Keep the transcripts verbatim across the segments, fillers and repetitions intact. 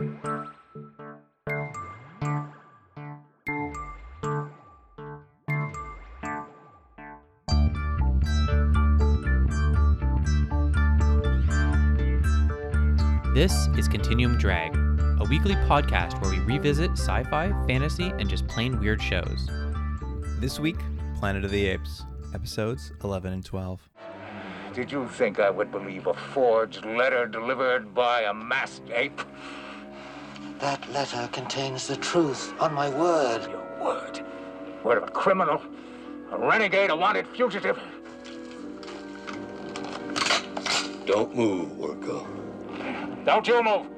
This is Continuum Drag, a weekly podcast where we revisit sci-fi, fantasy, and just plain weird shows. This week, Planet of the Apes, episodes eleven and twelve. Did you think I would believe a forged letter delivered by a masked ape? That letter contains the truth, on my word. Your word? Word of a criminal, a renegade, a wanted fugitive. Don't move, Urko. Don't you move!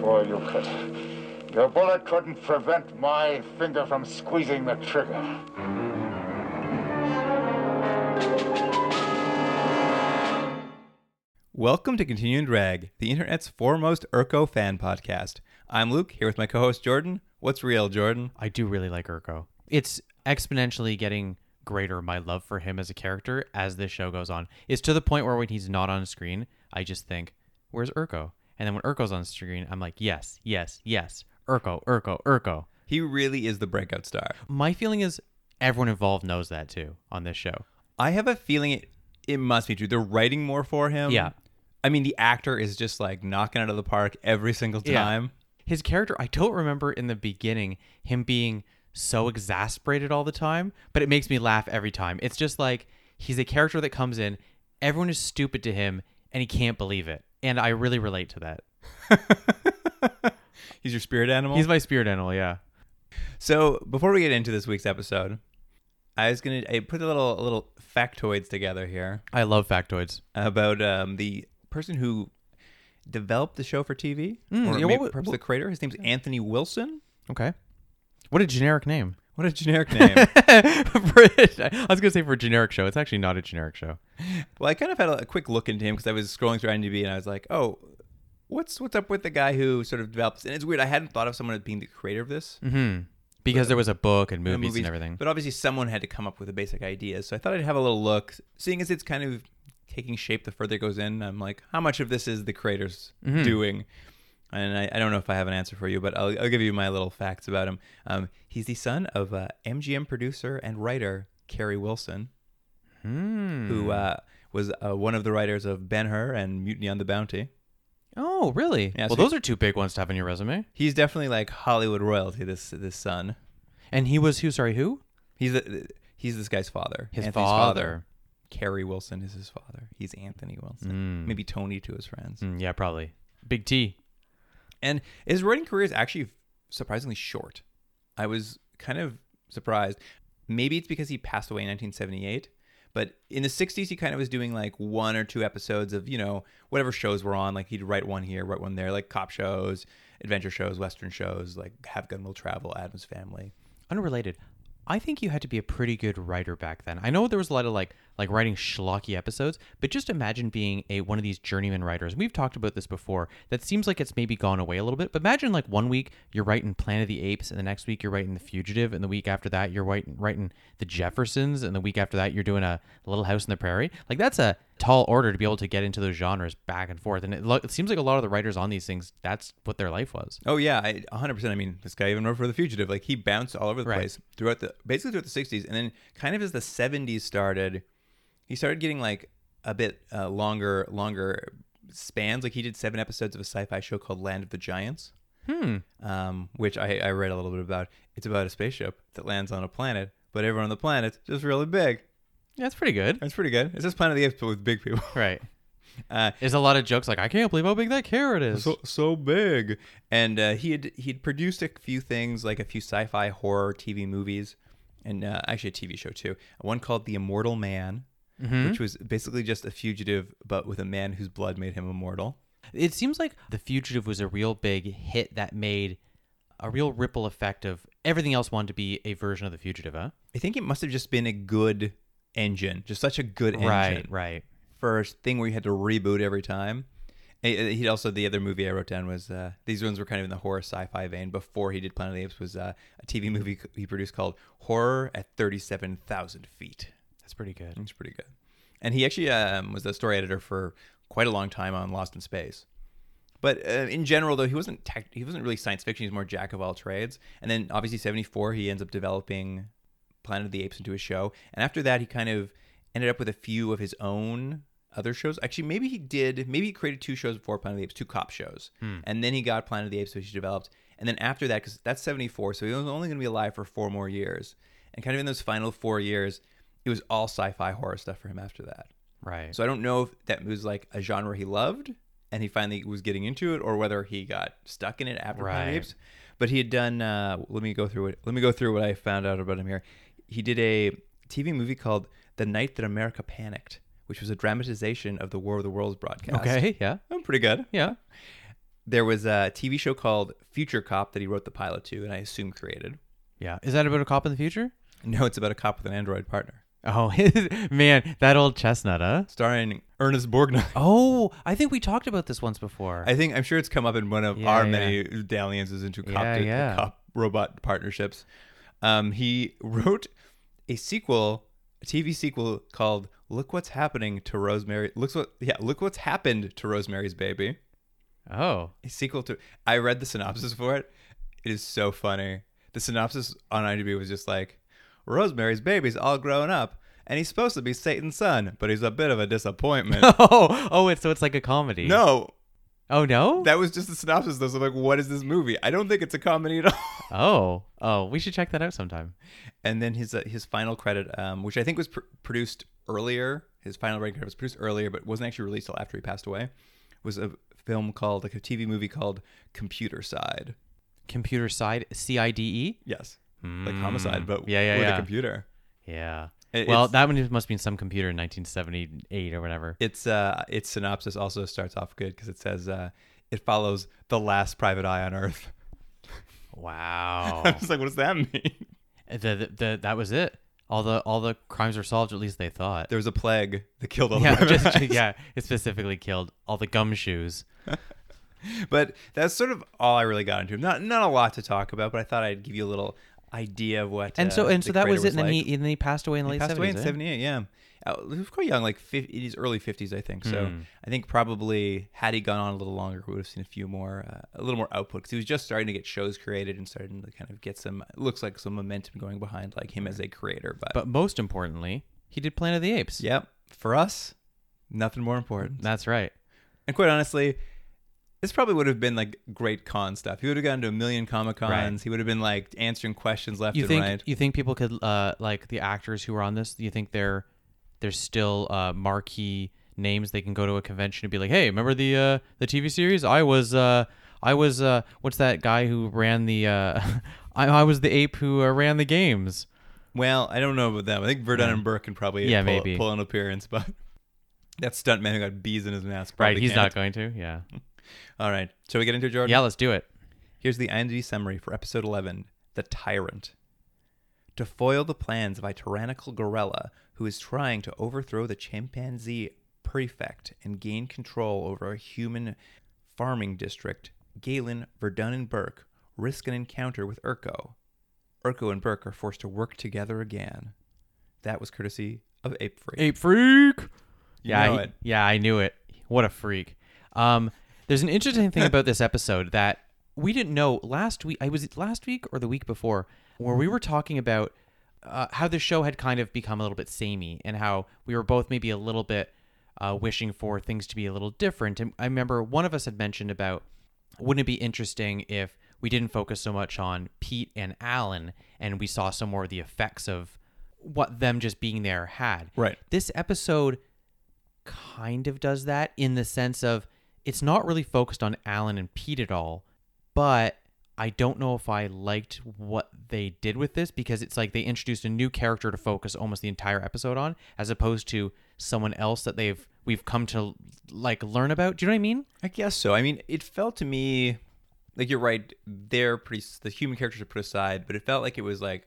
Boy, you could. Your bullet couldn't prevent my finger from squeezing the trigger. Welcome to Continuum Drag, the internet's foremost Urko fan podcast. I'm Luke, here with my co-host Jordan. What's real, Jordan? I do really like Urko. It's exponentially getting greater my love for him as a character as this show goes on. It's to the point where when he's not on screen, I just think, where's Urko? And then when Urko's on screen, I'm like, yes, yes, yes, Urko, Urko, Urko. He really is the breakout star. My feeling is everyone involved knows that too on this show. I have a feeling it, it must be true. They're writing more for him. Yeah. I mean, the actor is just like knocking out of the park every single time. Yeah. His character, I don't remember in the beginning him being so exasperated all the time, but it makes me laugh every time. It's just like he's a character that comes in, everyone is stupid to him, and he can't believe it. And I really relate to that. He's your spirit animal? He's my spirit animal, yeah. So before we get into this week's episode, I was gonna I put a little a little factoids together here. I love factoids. About um, the person who developed the show for T V, mm, or yeah, maybe what, perhaps what, the creator. His name's Anthony Wilson. Okay. What a generic name. What a generic name. for, I was going to say for a generic show. It's actually not a generic show. Well, I kind of had a, a quick look into him because I was scrolling through IMDb and I was like, oh, what's what's up with the guy who sort of develops? And it's weird. I hadn't thought of someone as being the creator of this. Mm-hmm. Because but, there was a book and movies, and movies and everything. But obviously someone had to come up with the basic ideas. So I thought I'd have a little look. Seeing as it's kind of taking shape the further it goes in, I'm like, how much of this is the creators mm-hmm. doing? And I, I don't know if I have an answer for you, but I'll, I'll give you my little facts about him. Um, he's the son of uh, M G M producer and writer Cary Wilson, hmm. who uh, was uh, one of the writers of Ben Hur and Mutiny on the Bounty. Oh, really? Yeah, well, so those are two big ones to have on your resume. He's definitely like Hollywood royalty. This this son, and he was who? Sorry, who? He's the, he's this guy's father. His Anthony's father. father. Cary Wilson is his father. He's Anthony Wilson. Mm. Maybe Tony to his friends. Mm, yeah, probably. Big T. And his writing career is actually surprisingly short. I was kind of surprised. Maybe it's because he passed away in nineteen seventy-eight. But in the sixties, he kind of was doing like one or two episodes of, you know, whatever shows were on. Like he'd write one here, write one there, like cop shows, adventure shows, Western shows, like Have Gun Will Travel, Adam's Family. Unrelated. I think you had to be a pretty good writer back then. I know there was a lot of like like writing schlocky episodes, but just imagine being a one of these journeyman writers. We've talked about this before. That seems like it's maybe gone away a little bit, but imagine like one week you're writing Planet of the Apes, and the next week you're writing The Fugitive, and the week after that you're writing, writing The Jeffersons, and the week after that you're doing a Little House on the Prairie. Like that's a tall order to be able to get into those genres back and forth. And it, lo- it seems like a lot of the writers on these things, that's what their life was. Oh yeah, I, one hundred percent. I mean, this guy even wrote for The Fugitive. Like he bounced all over the right. place throughout the, basically throughout the sixties. And then kind of as the seventies started, he started getting like a bit uh, longer, longer spans. Like he did seven episodes of a sci-fi show called Land of the Giants, hmm. um, which I, I read a little bit about. It's about a spaceship that lands on a planet, but everyone on the planet's just really big. Yeah, that's pretty good. That's pretty good. It's just Planet of the Apes, but with big people. Right. Uh, There's a lot of jokes like, I can't believe how big that carrot is. So so big. And uh, he had he had produced a few things, like a few sci-fi horror T V movies, and uh, actually a T V show too. One called The Immortal Man, mm-hmm. which was basically just a fugitive, but with a man whose blood made him immortal. It seems like The Fugitive was a real big hit that made a real ripple effect of everything else wanted to be a version of The Fugitive, huh? I think it must have just been a good engine, just such a good engine. Right, right. First thing where you had to reboot every time. He also, the other movie I wrote down was, uh, these ones were kind of in the horror sci-fi vein before he did Planet of the Apes, was uh, a T V movie he produced called Horror at thirty-seven thousand Feet. That's pretty good. That's pretty good. And he actually um, was the story editor for quite a long time on Lost in Space. But uh, in general, though, he wasn't tech- he wasn't really science fiction. He's more jack of all trades. And then obviously seventy-four, he ends up developing Planet of the Apes into a show. And after that, he kind of ended up with a few of his own other shows. Actually, maybe he did. Maybe he created two shows before Planet of the Apes, two cop shows. Hmm. And then he got Planet of the Apes, which he developed. And then after that, because that's seventy-four, so he was only going to be alive for four more years. And kind of in those final four years, it was all sci-fi horror stuff for him after that. Right. So I don't know if that was like a genre he loved and he finally was getting into it, or whether he got stuck in it after Planet of the Apes. But he had done, uh, let me go through it. Let me go through what I found out about him here. He did a T V movie called The Night That America Panicked, which was a dramatization of the War of the Worlds broadcast. Okay, yeah. Oh, pretty good. Yeah. There was a T V show called Future Cop that he wrote the pilot to, and I assume created. Yeah. Is that about a cop in the future? No, it's about a cop with an android partner. Oh, man, that old chestnut, huh? Starring Ernest Borgnine. Oh, I think we talked about this once before. I think, I'm sure it's come up in one of yeah, our yeah. many dalliances into cop, yeah, to, yeah. cop robot partnerships. Um, he wrote a sequel, a T V sequel called Look What's Happening to Rosemary. Looks what, yeah, Look What's Happened to Rosemary's Baby. Oh. A sequel to, I read the synopsis for it. It is so funny. The synopsis on IMDb was just like, Rosemary's baby's all grown up, and he's supposed to be Satan's son, but he's a bit of a disappointment. Oh, oh, it's, so it's like a comedy. No. Oh, no? That was just the synopsis, though, so I'm like, what is this movie? I don't think it's a comedy at all. Oh. Oh, we should check that out sometime. And then his uh, his final credit, um, which I think was pr- produced earlier, his final writing credit was produced earlier, but wasn't actually released till after he passed away, was a film called, like a T V movie called Computer Side. Computer Side? C I D E? Yes. Like Homicide, but yeah, yeah, with yeah. a computer. Yeah. It, well, that one must be in some computer in nineteen seventy-eight or whatever. It's uh, its synopsis also starts off good because it says uh, it follows the last private eye on Earth. Wow. I was like, what does that mean? The, the, the, that was it. All the all the crimes were solved, or at least they thought. There was a plague that killed all yeah, the private just, eyes. Yeah, it specifically killed all the gumshoes. But that's sort of all I really got into. Not not a lot to talk about, but I thought I'd give you a little idea of what and so uh, and so that was it, was and then like. he and then he passed away in the late seventies. Passed away in seventy-eight, yeah. Uh, he was quite young, like fifties, early fifties, I think. So mm. I think probably had he gone on a little longer, we would have seen a few more, uh, a little more output because he was just starting to get shows created and starting to kind of get some. It looks like some momentum going behind like him as a creator, but but most importantly, he did Planet of the Apes. Yep, for us, nothing more important. That's right. And quite honestly, this probably would have been like great con stuff. He would have gotten to a million Comic Cons. Right. He would have been like answering questions left you and think, right. You think people could uh, like the actors who were on this? Do you think they're they're still uh, marquee names? They can go to a convention and be like, "Hey, remember the uh, the T V series? I was uh, I was uh, what's that guy who ran the? Uh, I, I was the ape who uh, ran the games." Well, I don't know about them. I think Virdon mm. and Burke can probably yeah, pull, maybe. pull an appearance, but that stuntman who got bees in his mask, right? He's can't. not going to. Yeah. All right. Shall we get into it, Jordan? Yeah, let's do it. Here's the I M D B summary for episode eleven, The Tyrant. To foil the plans of a tyrannical gorilla who is trying to overthrow the chimpanzee prefect and gain control over a human farming district, Galen, Virdon, and Burke risk an encounter with Urko. Urko and Burke are forced to work together again. That was courtesy of Ape Freak. Ape Freak! You yeah, know I, it. yeah, I knew it. What a freak. Um... There's an interesting thing about this episode that we didn't know last week. I was it last week or the week before where we were talking about uh, how the show had kind of become a little bit samey and how we were both maybe a little bit uh, wishing for things to be a little different. And I remember one of us had mentioned about, wouldn't it be interesting if we didn't focus so much on Pete and Alan and we saw some more of the effects of what them just being there had. Right. This episode kind of does that in the sense of, it's not really focused on Alan and Pete at all, but I don't know if I liked what they did with this because it's like they introduced a new character to focus almost the entire episode on, as opposed to someone else that they've we've come to like learn about. Do you know what I mean? I guess so. I mean, it felt to me like you're right. They're pretty the human characters are put aside, but it felt like it was like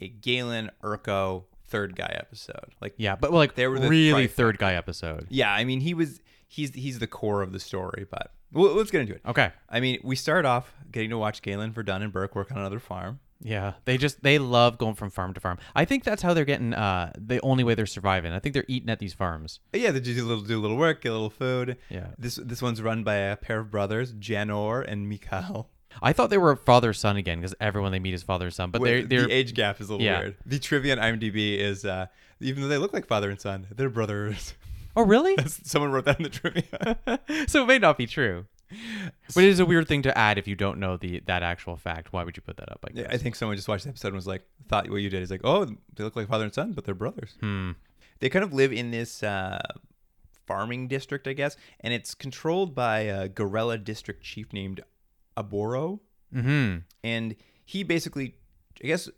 a Galen, Urko, third guy episode. Like yeah, but well, like they were the really third guy episode. Yeah, I mean he was. He's he's the core of the story, but we'll, let's get into it. Okay. I mean, we start off getting to watch Galen, Virdon, and Burke work on another farm. Yeah, they just they love going from farm to farm. I think that's how they're getting uh the only way they're surviving. I think they're eating at these farms. Yeah, they just do a little do a little work, get a little food. Yeah. This this one's run by a pair of brothers, Janor and Mikael. I thought they were father son again because everyone they meet is father and son, but they the age gap is a little yeah. weird. The trivia on IMDb is uh even though they look like father and son, they're brothers. Oh, really? Someone wrote that in the trivia. So it may not be true. But it is a weird thing to add if you don't know the that actual fact. Why would you put that up? I guess. Yeah, I think someone just watched the episode and was like, thought what you did. He's like, oh, they look like father and son, but they're brothers. Hmm. They kind of live in this uh, farming district, I guess, and it's controlled by a guerrilla district chief named Aboro. Mm-hmm. And he basically, I guess,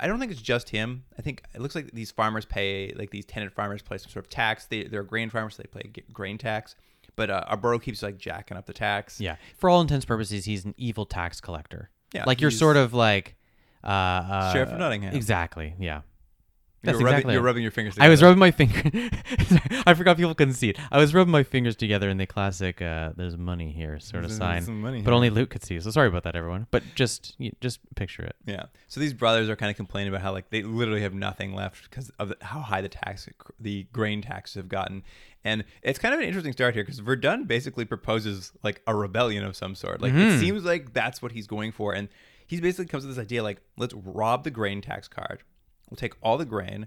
I don't think it's just him. I think it looks like these farmers pay, like these tenant farmers pay some sort of tax. They, they're grain farmers, so they pay grain tax. But uh, Aboro keeps like jacking up the tax. Yeah. For all intents and purposes, he's an evil tax collector. Yeah. Like you're sort of like... Uh, uh, Sheriff of Nottingham. Exactly. Yeah. That's you're, rubbing, exactly you're rubbing your fingers together. I was rubbing my fingers. I forgot people couldn't see it. I was rubbing my fingers together in the classic uh, there's money here sort of there's sign. Some money here. But only Luke could see. So sorry about that, everyone. But just just picture it. Yeah. So these brothers are kind of complaining about how like they literally have nothing left because of the, how high the tax, the grain taxes have gotten. And it's kind of an interesting start here because Virdon basically proposes like a rebellion of some sort. Like mm-hmm. It seems like that's what he's going for. And he basically comes with this idea like, let's rob the grain tax card. We'll take all the grain.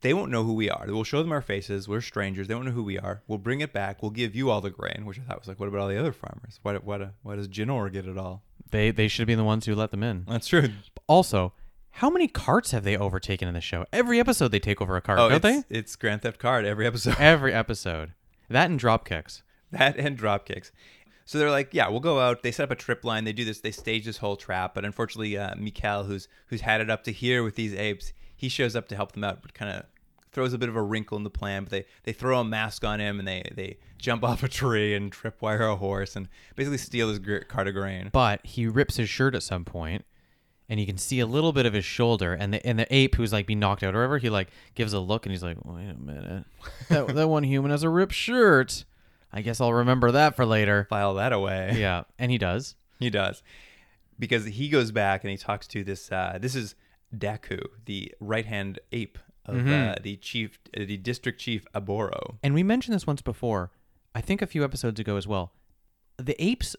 They won't know who we are. We'll show them our faces. We're strangers. They won't know who we are. We'll bring it back. We'll give you all the grain, which I thought was like, what about all the other farmers? Why, why, why does Janor get it all? They they should be the ones who let them in. That's true. Also, how many carts have they overtaken in the show? Every episode they take over a cart, oh, don't it's, they? It's Grand Theft Card every episode. Every episode. That and drop kicks. That and drop kicks. So they're like, yeah, we'll go out. They set up a trip line. They do this. They stage this whole trap. But unfortunately, uh, Mikael, who's who's had it up to here with these apes, he shows up to help them out, but kind of throws a bit of a wrinkle in the plan. But they, they throw a mask on him, and they, they jump off a tree and tripwire a horse and basically steal his gr- cart of grain. But he rips his shirt at some point, and you can see a little bit of his shoulder. And the and the ape who's like being knocked out or whatever, he like gives a look, and he's like, wait a minute. That, that one human has a ripped shirt. I guess I'll remember that for later. File that away. Yeah, and he does. He does. Because he goes back and he talks to this, uh, this is... Daku, the right-hand ape of mm-hmm. uh, the chief, uh, the district chief Aboro. And we mentioned this once before, I think a few episodes ago as well. The apes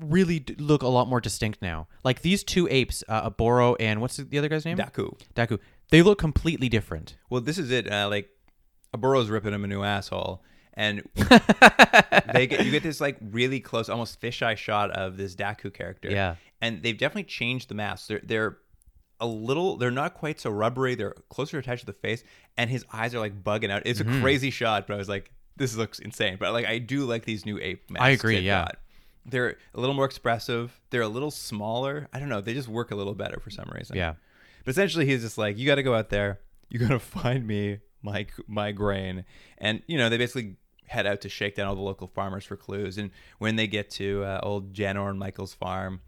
really look a lot more distinct now. Like these two apes, uh, Aboro and what's the other guy's name? Daku. Daku. They look completely different. Well, this is it. Uh, like Aboro's ripping him a new asshole. And they get, you get this like really close, almost fisheye shot of this Daku character. Yeah. And they've definitely changed the mask. They're... they're a little, they're not quite so rubbery. They're closer attached to the face, and his eyes are like bugging out. It's mm-hmm. a crazy shot, but I was like, this looks insane. But like, I do like these new ape masks. I agree, yeah. God. They're a little more expressive. They're a little smaller. I don't know. They just work a little better for some reason. Yeah. But essentially, he's just like, you got to go out there. You got to find me my, my grain. And, you know, they basically head out to shake down all the local farmers for clues. And when they get to uh, old Janor and Michael's farm,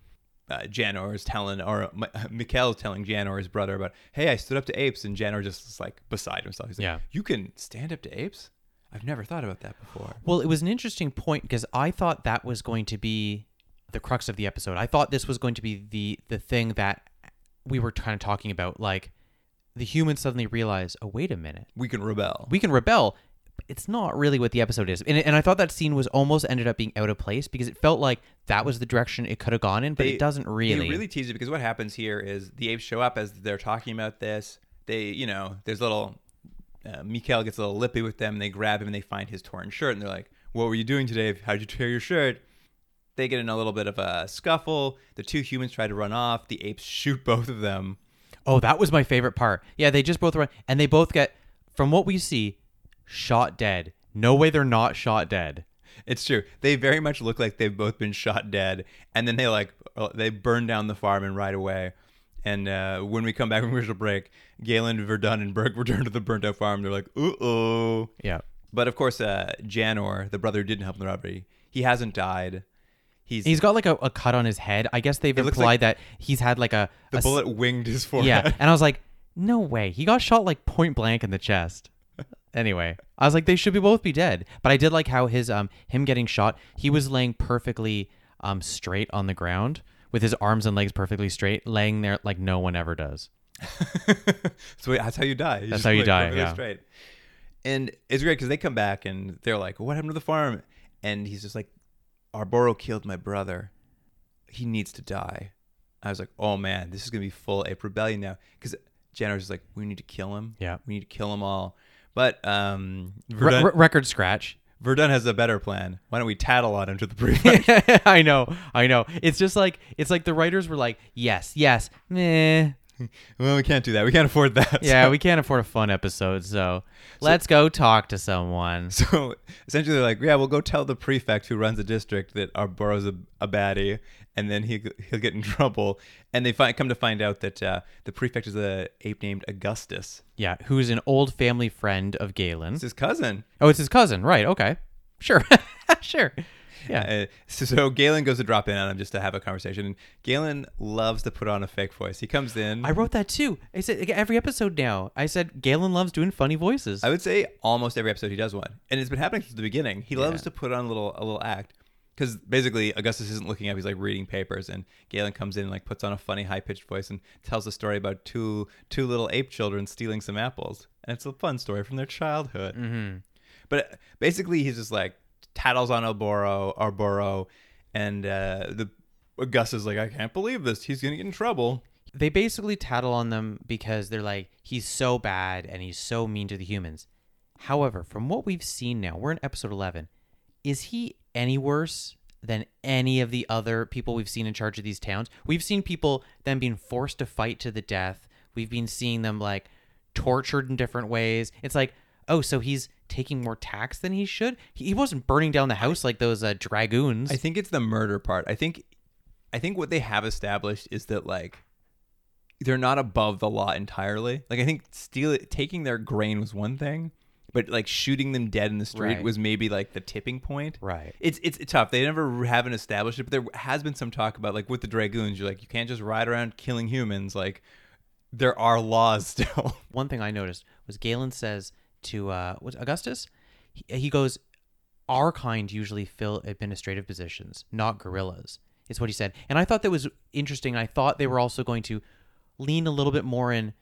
Uh, Janor is telling, or uh, Mikael telling Janor, his brother, about, hey, I stood up to apes, and Janor just is like beside himself. He's like, yeah. You can stand up to apes? I've never thought about that before. Well, it was an interesting point because I thought that was going to be the crux of the episode. I thought this was going to be the the thing that we were kind of talking about, like the humans suddenly realize, oh, wait a minute, we can rebel. We can rebel. It's not really what the episode is. And, and I thought that scene was almost ended up being out of place because it felt like that was the direction it could have gone in, but they, it doesn't really. They really tease it because what happens here is the apes show up as they're talking about this. They, you know, there's little, uh, Mikael gets a little lippy with them. And they grab him and they find his torn shirt. And they're like, what were you doing today? How'd you tear your shirt? They get in a little bit of a scuffle. The two humans try to run off. The apes shoot both of them. Oh, that was my favorite part. Yeah, they just both run. And they both get, from what we see... shot dead. No way they're not shot dead. It's true. They very much look like they've both been shot dead. And then they like they burn down the farm and ride away. And uh, when we come back from commercial break, Galen, Virdon, and Burke return to the burnt out farm. They're like, uh-oh. Yeah. But of course, uh, Janor, the brother who didn't help in the robbery, he hasn't died. He's, he's got like a, a cut on his head. I guess they've implied like that he's had like a... The a, bullet winged his forehead. Yeah. And I was like, no way. He got shot like point blank in the chest. Anyway, I was like, they should be both be dead. But I did like how his um him getting shot, he was laying perfectly um straight on the ground, with his arms and legs perfectly straight, laying there like no one ever does. So that's how you die. You that's how you die. Yeah. Straight. And it's great because they come back and they're like, what happened to the farm? And he's just like, Aboro killed my brother. He needs to die. I was like, oh man, this is going to be full Ape Rebellion now. Because Janner's like, we need to kill him. Yeah. We need to kill them all. But um, Verdun, R- record scratch. Virdon has a better plan. Why don't we tattle on him to the prefect? I know. I know. It's just like, it's like the writers were like, yes, yes, meh. Well, we can't do that. We can't afford that. Yeah, so. We can't afford a fun episode, so, so let's go talk to someone. So essentially like, yeah, we'll go tell the prefect who runs the district that our borough's a, a baddie, and then he, he'll get in trouble. And they find, come to find out that uh, the prefect is an ape named Augustus. Yeah, who's an old family friend of Galen. It's his cousin. Oh, it's his cousin. Right, okay. Sure. Sure. Yeah. Uh, so, so Galen goes to drop in on him just to have a conversation. And Galen loves to put on a fake voice. He comes in. I wrote that too. I said every episode now. I said Galen loves doing funny voices. I would say almost every episode he does one, and it's been happening since the beginning. He yeah. loves to put on a little a little act because basically Augustus isn't looking up. He's like reading papers, and Galen comes in and like puts on a funny high pitched voice and tells a story about two two little ape children stealing some apples, and it's a fun story from their childhood. Mm-hmm. But basically, he's just like. Tattles on Aboro, Aboro, and uh, the Gus is like, I can't believe this. He's going to get in trouble. They basically tattle on them because they're like, he's so bad and he's so mean to the humans. However, from what we've seen now, we're in episode eleven. Is he any worse than any of the other people we've seen in charge of these towns? We've seen people then being forced to fight to the death. We've been seeing them like tortured in different ways. It's like, oh, so he's taking more tax than he should? He wasn't burning down the house like those uh, dragoons. I think it's the murder part. I think I think what they have established is that, like, they're not above the law entirely. Like, I think steal taking their grain was one thing, but, like, shooting them dead in the street right. was maybe, like, the tipping point. Right. It's, it's it's tough. They never haven't established it, but there has been some talk about, like, with the dragoons, you're like, you can't just ride around killing humans. Like, there are laws still. One thing I noticed was Galen says... to uh, what's Augustus, he, he goes, our kind usually fill administrative positions, not gorillas, is what he said. And I thought that was interesting. I thought they were also going to lean a little bit more in,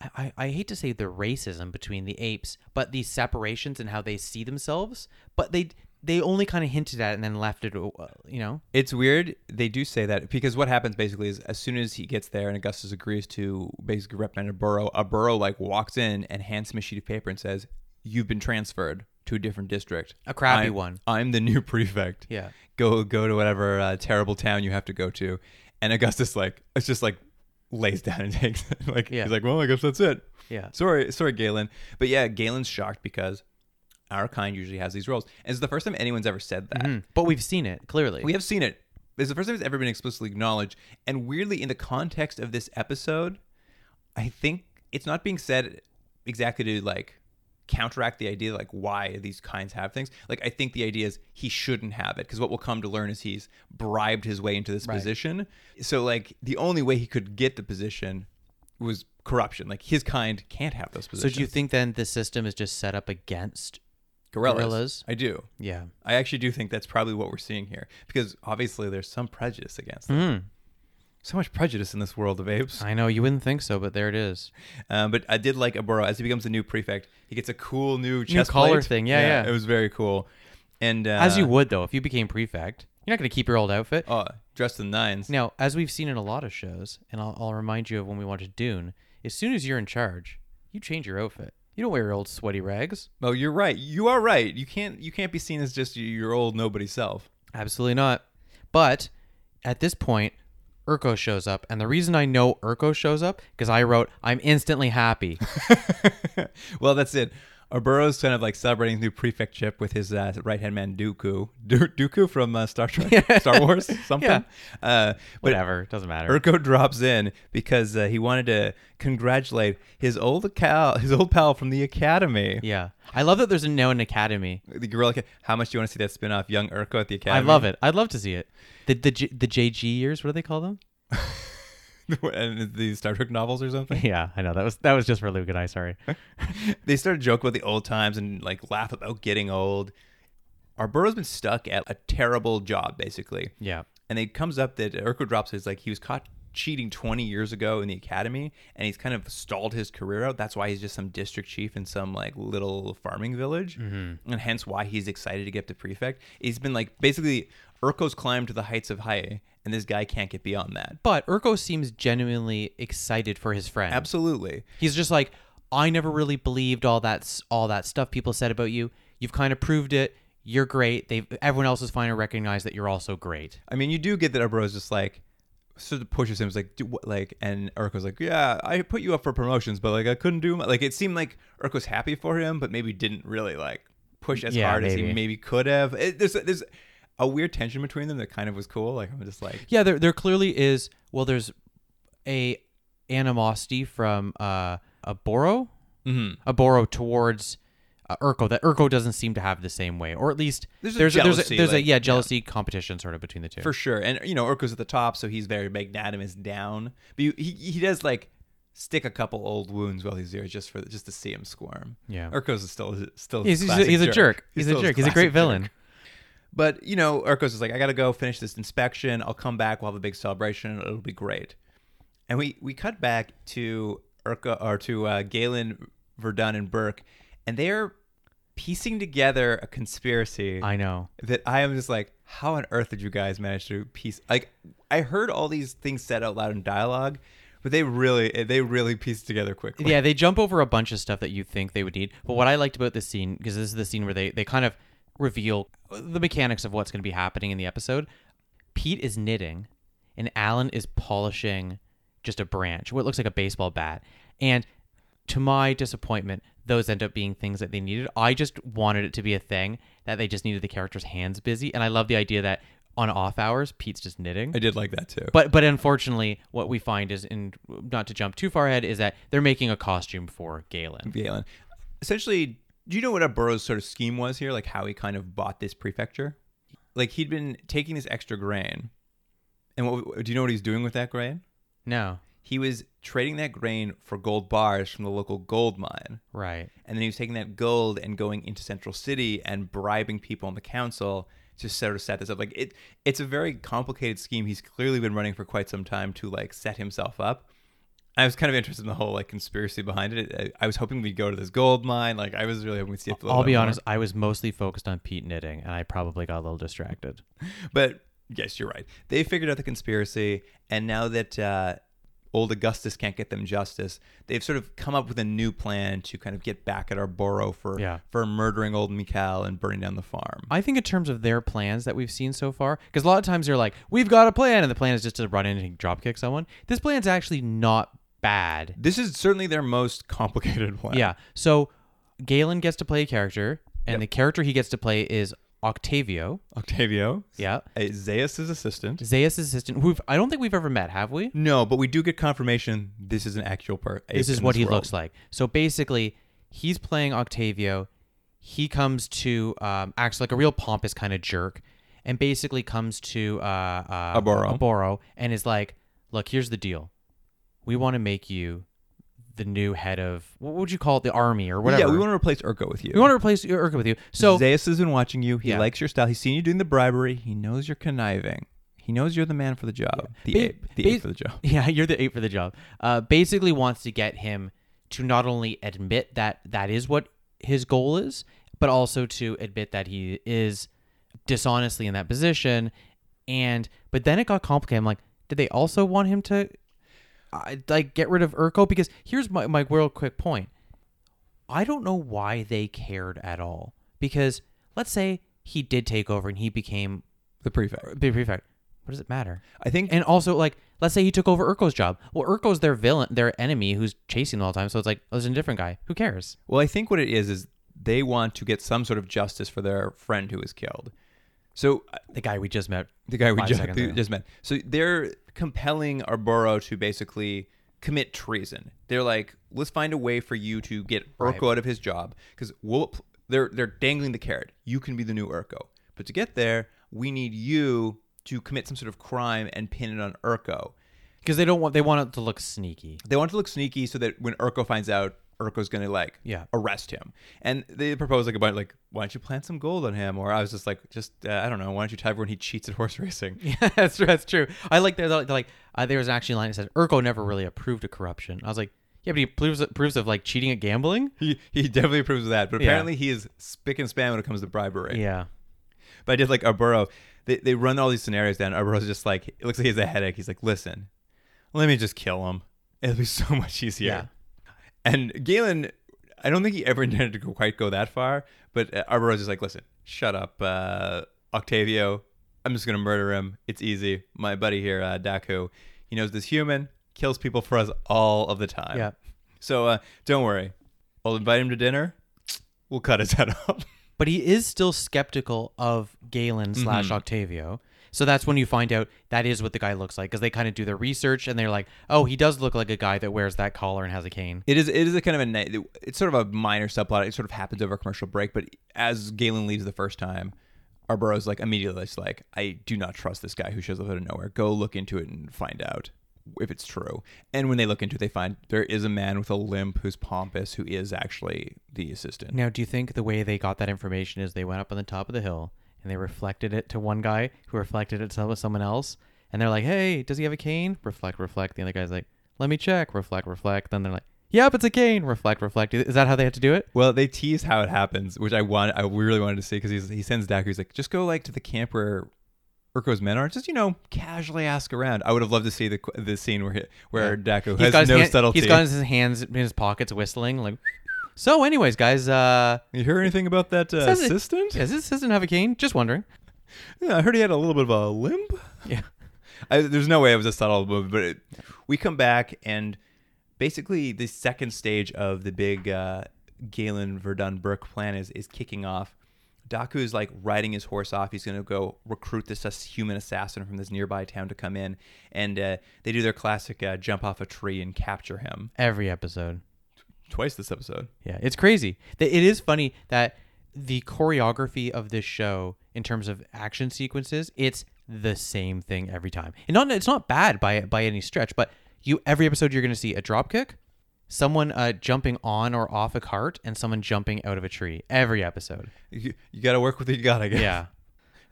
I, I, I hate to say the racism between the apes, but these separations and how they see themselves, but they they only kind of hinted at it and then left it, you know? It's weird. They do say that because what happens basically is as soon as he gets there and Augustus agrees to basically reprimand Aboro, Aboro like walks in and hands him a sheet of paper and says, you've been transferred to a different district. A crappy I'm, one. I'm the new prefect. Yeah. Go go to whatever uh, terrible town you have to go to. And Augustus like, it's just like lays down and takes it. Like, yeah. He's like, well, I guess that's it. Yeah. Sorry, sorry, Galen. But yeah, Galen's shocked because... our kind usually has these roles. And it's the first time anyone's ever said that. Mm-hmm. But we've seen it, clearly. We have seen it. It's the first time it's ever been explicitly acknowledged. And weirdly, in the context of this episode, I think it's not being said exactly to, like, counteract the idea, like, why these kinds have things. Like, I think the idea is he shouldn't have it. Because what we'll come to learn is he's bribed his way into this right. position. So, like, the only way he could get the position was corruption. Like, his kind can't have those positions. So do you think, then, the system is just set up against... Gorillas. Gorillas. I do. Yeah. I actually do think that's probably what we're seeing here because obviously there's some prejudice against them. Mm. So much prejudice in this world of apes. I know. You wouldn't think so, but there it is. Uh, but I did like Aboro. As he becomes the new prefect, he gets a cool new chest new collar plate. Thing. Yeah, yeah, yeah. It was very cool. And uh, as you would, though, if you became prefect, you're not going to keep your old outfit. Oh, dressed in nines. Now, as we've seen in a lot of shows, and I'll, I'll remind you of when we watched Dune, as soon as you're in charge, you change your outfit. You don't wear your old sweaty rags. Oh, you're right. You are right. You can't you can't be seen as just your old nobody self. Absolutely not. But at this point, Urko shows up. And the reason I know Urko shows up, because I wrote, I'm instantly happy. Well, that's it. Aboro's kind of like celebrating his new prefectship with his uh, right-hand man, Daku. Du- Dooku from uh, Star Trek, Star Wars, something. Yeah. Uh, Whatever, doesn't matter. Urko drops in because uh, he wanted to congratulate his old cal, his old pal from the academy. Yeah, I love that there's a now an academy. The gorilla. How much do you want to see that spinoff, Young Urko at the academy? I love it. I'd love to see it. The the G- the J G years. What do they call them? And the Star Trek novels or something. Yeah, I know that was that was just for Luke and I. Sorry. They started joking about the old times and like laugh about getting old. Arboro's been stuck at a terrible job basically. Yeah, and it comes up that Urko drops his, like, he was caught cheating twenty years ago in the academy, and he's kind of stalled his career out. That's why he's just some district chief in some, like, little farming village, mm-hmm. and hence why he's excited to get to prefect. He's been, like, basically Urko's climbed to the heights of Haie, and this guy can't get beyond that. But Urko seems genuinely excited for his friend. Absolutely. He's just like, I never really believed all that, all that stuff people said about you. You've kind of proved it. You're great. They've, everyone else is finally recognized that you're also great. I mean, you do get that Aboro's just like, sort of pushes him. It's like, do what, like, and Urko's like, yeah, I put you up for promotions, but, like, I couldn't do much. Like, it seemed like Urko's happy for him, but maybe didn't really, like, push as yeah, hard maybe. as he maybe could have. It, there's there's a weird tension between them that kind of was cool. Like, I'm just like, yeah, there there clearly is. Well, there's a animosity from uh, Aboro, mm-hmm. Aboro towards uh, Urko that Urko doesn't seem to have the same way, or at least there's a there's jealousy, a, there's, a, there's like, a yeah jealousy yeah. competition sort of between the two, for sure. And, you know, Urko's at the top, so he's very magnanimous down, but you, he he does like stick a couple old wounds while he's there just for just to see him squirm. Yeah, Urko's still still he's, he's, a, he's jerk. a jerk. He's, he's a jerk. He's a great villain. Jerk. But, you know, Urko's is like, I got to go finish this inspection. I'll come back. We'll have a big celebration. It'll be great. And we, we cut back to Urko or to uh, Galen, Virdon, and Burke, and they're piecing together a conspiracy. I know. That I am just like, how on earth did you guys manage to piece? Like, I heard all these things said out loud in dialogue, but they really they really pieced together quickly. Yeah, they jump over a bunch of stuff that you think they would need. But what I liked about this scene, because this is the scene where they, they kind of reveal the mechanics of what's going to be happening in the episode. Pete is knitting and Alan is polishing just a branch, what looks like a baseball bat. And to my disappointment, those end up being things that they needed. I just wanted it to be a thing that they just needed the characters' hands busy. And I love the idea that on off hours, Pete's just knitting. I did like that too. But but unfortunately, what we find is, and not to jump too far ahead, is that they're making a costume for Galen. Galen. Essentially, do you know what Aboro's sort of scheme was here? Like, how he kind of bought this prefecture? Like, he'd been taking this extra grain. And what, do you know what he's doing with that grain? No. He was trading that grain for gold bars from the local gold mine. Right. And then he was taking that gold and going into Central City and bribing people on the council to sort of set this up. Like, it, it's a very complicated scheme. He's clearly been running for quite some time to, like, set himself up. I was kind of interested in the whole, like, conspiracy behind it. I, I was hoping we'd go to this gold mine. Like, I was really hoping we'd see it. I'll be honest. More. I was mostly focused on Pete knitting, and I probably got a little distracted. But, yes, you're right. They figured out the conspiracy, and now that uh, old Augustus can't get them justice, they've sort of come up with a new plan to kind of get back at Aboro for, yeah. for murdering old Mikael and burning down the farm. I think in terms of their plans that we've seen so far, because a lot of times they're like, we've got a plan, and the plan is just to run in and dropkick someone. This plan's actually not bad. This is certainly their most complicated plan. Yeah. So Galen gets to play a character, and yep. the character he gets to play is Octavio. Octavio. Yeah. Zaius' assistant. Zaius' assistant, who I don't think we've ever met, have we? No, but we do get confirmation this is an actual person. This is what this he world. looks like. So basically, he's playing Octavio. He comes to, um, acts like a real pompous kind of jerk, and basically comes to uh, uh, Aboro. Aboro and is like, look, here's the deal. We want to make you the new head of, what would you call it, the army or whatever. Yeah, we want to replace Urko with you. We want to replace Urko with you. So Zaius has been watching you. He yeah. likes your style. He's seen you doing the bribery. He knows you're conniving. He knows you're the man for the job. Yeah. The ba- ape. The ba- ape for the job. Yeah, you're the ape for the job. Uh, basically wants to get him to not only admit that that is what his goal is, but also to admit that he is dishonestly in that position. And But then it got complicated. I'm like, did they also want him to... I, like, get rid of Urko? Because here's my, my real quick point. I don't know why they cared at all. Because let's say he did take over and he became the prefect. The prefect. What does it matter? I think. And also, like, let's say he took over Urko's job. Well, Urko's their villain, their enemy who's chasing them all the time. So it's like, oh, there's a different guy. Who cares? Well, I think what it is is they want to get some sort of justice for their friend who was killed. So the guy we just met, the guy we just, just met. So they're compelling Aboro to basically commit treason. They're like, let's find a way for you to get Urko right. out of his job, because we'll, they're they're dangling the carrot. You can be the new Urko, but to get there, we need you to commit some sort of crime and pin it on Urko, because they don't want they want it to look sneaky. They want it to look sneaky so that when Urko finds out, Urko's going to like yeah. arrest him. And they proposed like a bunch, like, why don't you plant some gold on him? Or I was just like, just, uh, I don't know. Why don't you tell everyone he cheats at horse racing? Yeah, that's true. That's true. I like that. They're like, uh, there was actually a line that said, Urko never really approved of corruption. I was like, yeah, but he approves, approves of like cheating at gambling. He he definitely approves of that. But apparently yeah. he is spick and span when it comes to bribery. Yeah. But I did like Aboro. They they run all these scenarios down. Aboro's just like, it looks like he has a headache. He's like, listen, let me just kill him. It'll be so much easier. Yeah. And Galen, I don't think he ever intended to go, quite go that far. But Arboro's is like, listen, shut up, uh, Octavio. I'm just going to murder him. It's easy. My buddy here, uh, Daku, he knows this human, kills people for us all of the time. Yeah. So uh, don't worry. I'll invite him to dinner. We'll cut his head off. But he is still skeptical of Galen mm-hmm. slash Octavio. So that's when you find out that is what the guy looks like, because they kind of do their research and they're like, oh, he does look like a guy that wears that collar and has a cane. It is it is a kind of a it's sort of a minor subplot. It sort of happens over a commercial break. But as Galen leaves the first time, Arboro's like immediately it's like, I do not trust this guy who shows up out of nowhere. Go look into it and find out if it's true. And when they look into it, they find there is a man with a limp who's pompous, who is actually the assistant. Now, do you think the way they got that information is they went up on the top of the hill and they reflected it to one guy who reflected it to someone else? And they're like, hey, does he have a cane? Reflect, reflect. The other guy's like, let me check. Reflect, reflect. Then they're like, yep, it's a cane. Reflect, reflect. Is that how they had to do it? Well, they tease how it happens, which I want. I really wanted to see, because he sends Daku. He's like, just go like to the camp where Urko's men are. Just, you know, casually ask around. I would have loved to see the the scene where he, where yeah. Daku has no hand, subtlety. He's got his hands in his pockets whistling like... So anyways, guys, uh... you hear anything about that uh, says assistant? It, yeah, does this assistant have a cane? Just wondering. Yeah, I heard he had a little bit of a limp. Yeah. I, there's no way it was a subtle move, but it, we come back and basically the second stage of the big uh, Galen, Virdon, Burke plan is, is kicking off. Daku is like riding his horse off. He's going to go recruit this human assassin from this nearby town to come in. And uh, they do their classic uh, jump off a tree and capture him. Every episode. Twice this episode. Yeah, it's crazy. It is funny that the choreography of this show in terms of action sequences, it's the same thing every time. And not it's not bad by by any stretch, but you every episode you're going to see a drop kick, someone uh, jumping on or off a cart, and someone jumping out of a tree every episode. You, you got to work with what you got, I guess. Yeah.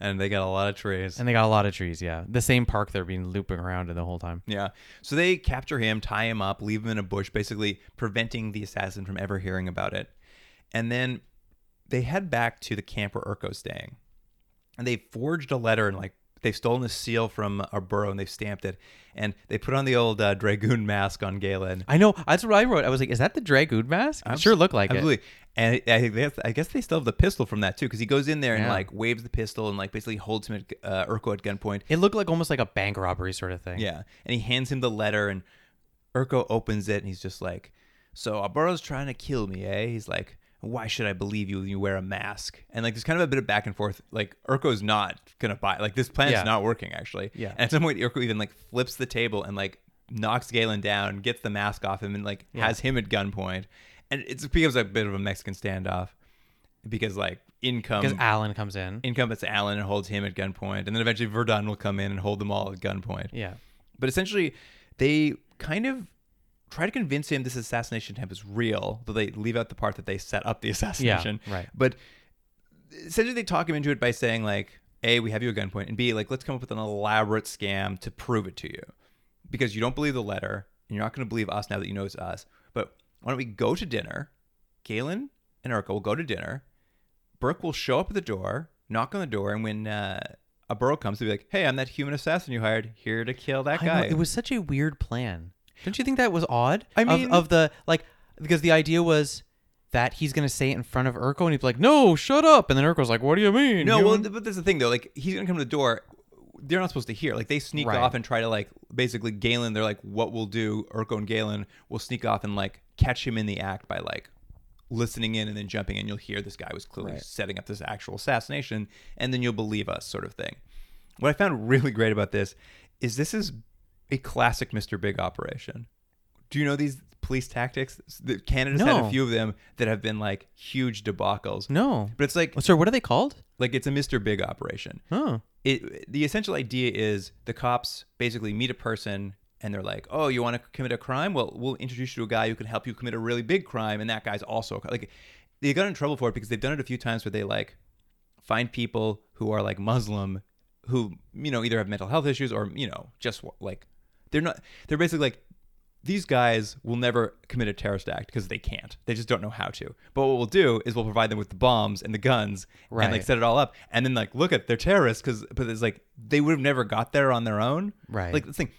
And they got a lot of trees. And they got a lot of trees, yeah. The same park they're being looping around in the whole time. Yeah. So they capture him, tie him up, leave him in a bush, basically preventing the assassin from ever hearing about it. And then they head back to the camp where Urko's staying. And they forged a letter, and like they've stolen a seal from Aboro and they've stamped it. And they put on the old uh, dragoon mask on Galen. I know. That's what I wrote. I was like, is that the dragoon mask? It I'm, sure looked like absolutely. It. Absolutely. And I think they, I guess they still have the pistol from that too, because he goes in there and yeah. like waves the pistol and like basically holds him at uh, Urko at gunpoint. It looked like almost like a bank robbery sort of thing. Yeah, and he hands him the letter, and Urko opens it, and he's just like, "So Aboro's trying to kill me, eh?" He's like, "Why should I believe you when you wear a mask?" And like, there's kind of a bit of back and forth. Like, Urko's not gonna buy it. Like, this plan's yeah. not working actually. Yeah. And at some point, Urko even like flips the table and like knocks Galen down, gets the mask off him, and like yeah. has him at gunpoint. And it becomes a bit of a Mexican standoff because, like, income... Because Alan comes in. Income, it's Alan and holds him at gunpoint. And then eventually Virdon will come in and hold them all at gunpoint. Yeah. But essentially, they kind of try to convince him this assassination attempt is real, though they leave out the part that they set up the assassination. Yeah, right. But essentially, they talk him into it by saying, like, A, we have you at gunpoint, and B, like, let's come up with an elaborate scam to prove it to you. Because you don't believe the letter, and you're not going to believe us now that you know it's us. But... why don't we go to dinner? Galen and Urko will go to dinner. Burke will show up at the door, knock on the door, and when uh, Aboro comes, they'll be like, hey, I'm that human assassin you hired, here to kill that I guy. Know, it was such a weird plan. Don't you think that was odd? I mean... Of, of the, like, because the idea was that he's going to say it in front of Urko, and he's like, no, shut up. And then Urko's like, what do you mean? No, you well, mean? But that's the thing, though. Like, he's going to come to the door. They're not supposed to hear. Like, they sneak right. off and try to, like, basically Galen, they're like, what we'll do, Urko and Galen will sneak off and, like, catch him in the act by, like, listening in and then jumping in. You'll hear this guy was clearly right. setting up this actual assassination, and then you'll believe us sort of thing. What I found really great about this is this is a classic Mister Big operation. Do you know these police tactics? Canada's no. had a few of them that have been, like, huge debacles. No. But it's like... Well, sir, what are they called? Like, it's a Mister Big operation. Oh. Huh. It, the essential idea is the cops basically meet a person and they're like, oh, you want to commit a crime? Well, we'll introduce you to a guy who can help you commit a really big crime, and that guy's also a, like, they got in trouble for it because they've done it a few times where they like find people who are like Muslim who, you know, either have mental health issues or, you know, just like they're not, they're basically like, these guys will never commit a terrorist act because they can't. They just don't know how to. But what we'll do is we'll provide them with the bombs and the guns, right, and like set it all up. And then like, look at, they're terrorists because, but it's like, they would have never got there on their own. Right. Like the thing,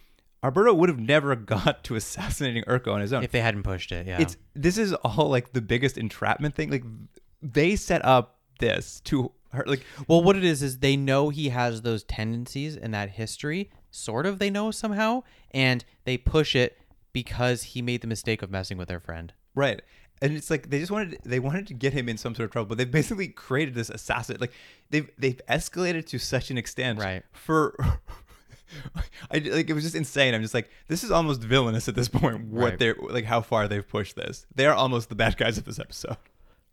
Aboro would have never got to assassinating Urko on his own. If they hadn't pushed it, yeah. It's, this is all like the biggest entrapment thing. Like they set up this to her. Like, well, what it is, is they know he has those tendencies and that history, sort of, they know somehow, and they push it because he made the mistake of messing with their friend. Right. And it's like they just wanted they wanted to get him in some sort of trouble, but they've basically created this assassin. Like they've they've escalated to such an extent, right, for I like it was just insane. I'm just like, this is almost villainous at this point, what right. they're like how far they've pushed this. They are almost the bad guys of this episode.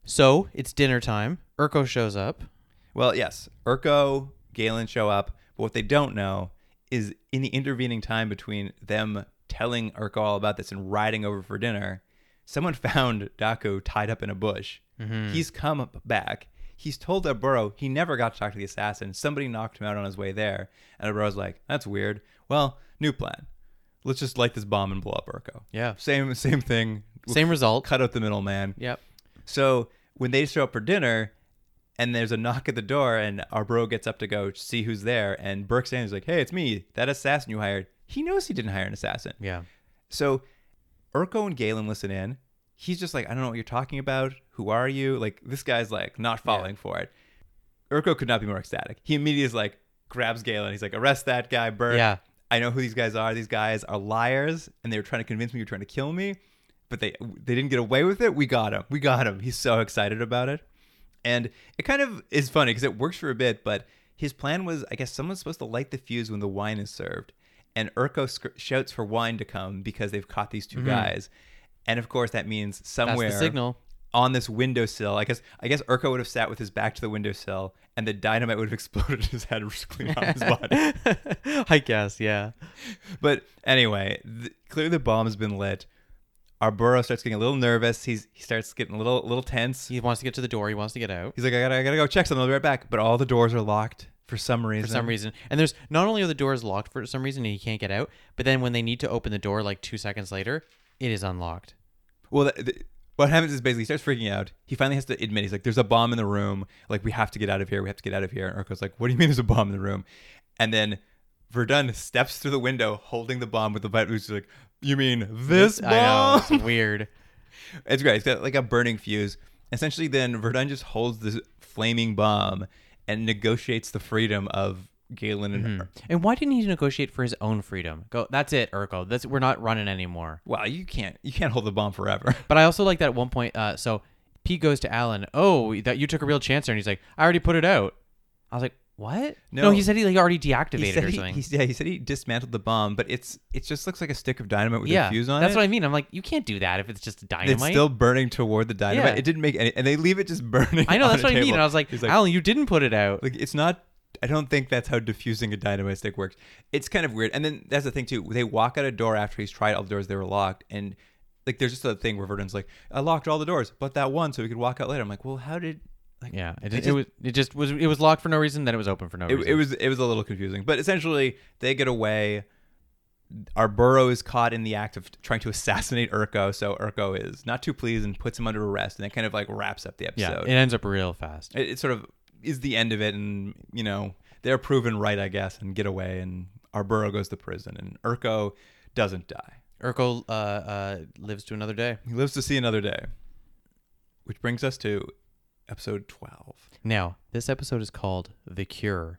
So it's dinner time. Urko shows up. Well, yes. Urko, Galen show up, but what they don't know is in the intervening time between them telling Urko all about this and riding over for dinner, someone found Daku tied up in a bush. Mm-hmm. He's come back. He's told Aboro he never got to talk to the assassin. Somebody knocked him out on his way there. And Aboro's like, that's weird. Well, new plan. Let's just light this bomb and blow up Urko. Yeah. Same same thing. Same we'll result. Cut out the middleman. Yep. So when they show up for dinner and there's a knock at the door and Aboro gets up to go see who's there, and Burke stands like, hey, it's me, that assassin you hired. He knows he didn't hire an assassin. Yeah. So Urko and Galen listen in. He's just like, I don't know what you're talking about. Who are you? Like, this guy's like not falling yeah. for it. Urko could not be more ecstatic. He immediately is like, grabs Galen. He's like, arrest that guy, Burke. Yeah. I know who these guys are. These guys are liars, and they were trying to convince me you're trying to kill me, but they they didn't get away with it. We got him. We got him. He's so excited about it. And it kind of is funny because it works for a bit, but his plan was, I guess someone's supposed to light the fuse when the wine is served. And Urko sc- shouts for wine to come because they've caught these two mm-hmm. guys. And, of course, that means somewhere That's the signal. on this windowsill, I guess I guess Urko would have sat with his back to the windowsill, and the dynamite would have exploded his head clean off his body. I guess, yeah. But anyway, th- clearly the bomb has been lit. Aboro starts getting a little nervous. He's He starts getting a little little tense. He wants to get to the door. He wants to get out. He's like, I gotta, I gotta go check something. I'll be right back. But all the doors are locked. For some reason. For some reason. And there's not only are the doors locked for some reason and he can't get out, but then when they need to open the door like two seconds later, it is unlocked. Well, the, the, what happens is basically he starts freaking out. He finally has to admit, he's like, there's a bomb in the room. Like, we have to get out of here. We have to get out of here. And Urko's like, what do you mean there's a bomb in the room? And then Virdon steps through the window holding the bomb with the light. He's like, you mean this, this bomb? I know, it's weird. It's great. It's got like a burning fuse. Essentially, then Virdon just holds this flaming bomb and negotiates the freedom of Galen and mm-hmm. her. And why didn't he negotiate for his own freedom? Go, that's it, Urko. That's, we're not running anymore. Well, you can't. You can't hold the bomb forever. But I also like that at one point. Uh, so Pete goes to Alan. Oh, that you took a real chance there, and he's like, I already put it out. I was like, what? No, no he said he like already deactivated it or something. He, he, yeah, he said he dismantled the bomb, but it's it just looks like a stick of dynamite with yeah, a fuse on that's it. That's what I mean. I'm like, you can't do that if it's just dynamite. It's still burning toward the dynamite. Yeah. It didn't make any, and they leave it just burning. I know, that's what table. I mean. And I was like, like, Alan, you didn't put it out. Like, it's not. I don't think that's how diffusing a dynamite stick works. It's kind of weird. And then that's the thing too. They walk out a door after he's tried all the doors. They were locked, and like there's just a thing where Verdon's like, I locked all the doors, but that one, so we could walk out later. I'm like, well, how did? Like, yeah, it, it, just, it was. It just was. It was locked for no reason. Then it was open for no it, reason. It was. It was a little confusing. But essentially, they get away. Aboro is caught in the act of trying to assassinate Urko, so Urko is not too pleased and puts him under arrest, and that kind of like wraps up the episode. Yeah, it ends up real fast. It, it sort of is the end of it, and you know they're proven right, I guess, and get away, and Aboro goes to prison, and Urko doesn't die. Urko uh, uh, lives to another day. He lives to see another day, which brings us to episode twelve. Now, this episode is called The Cure,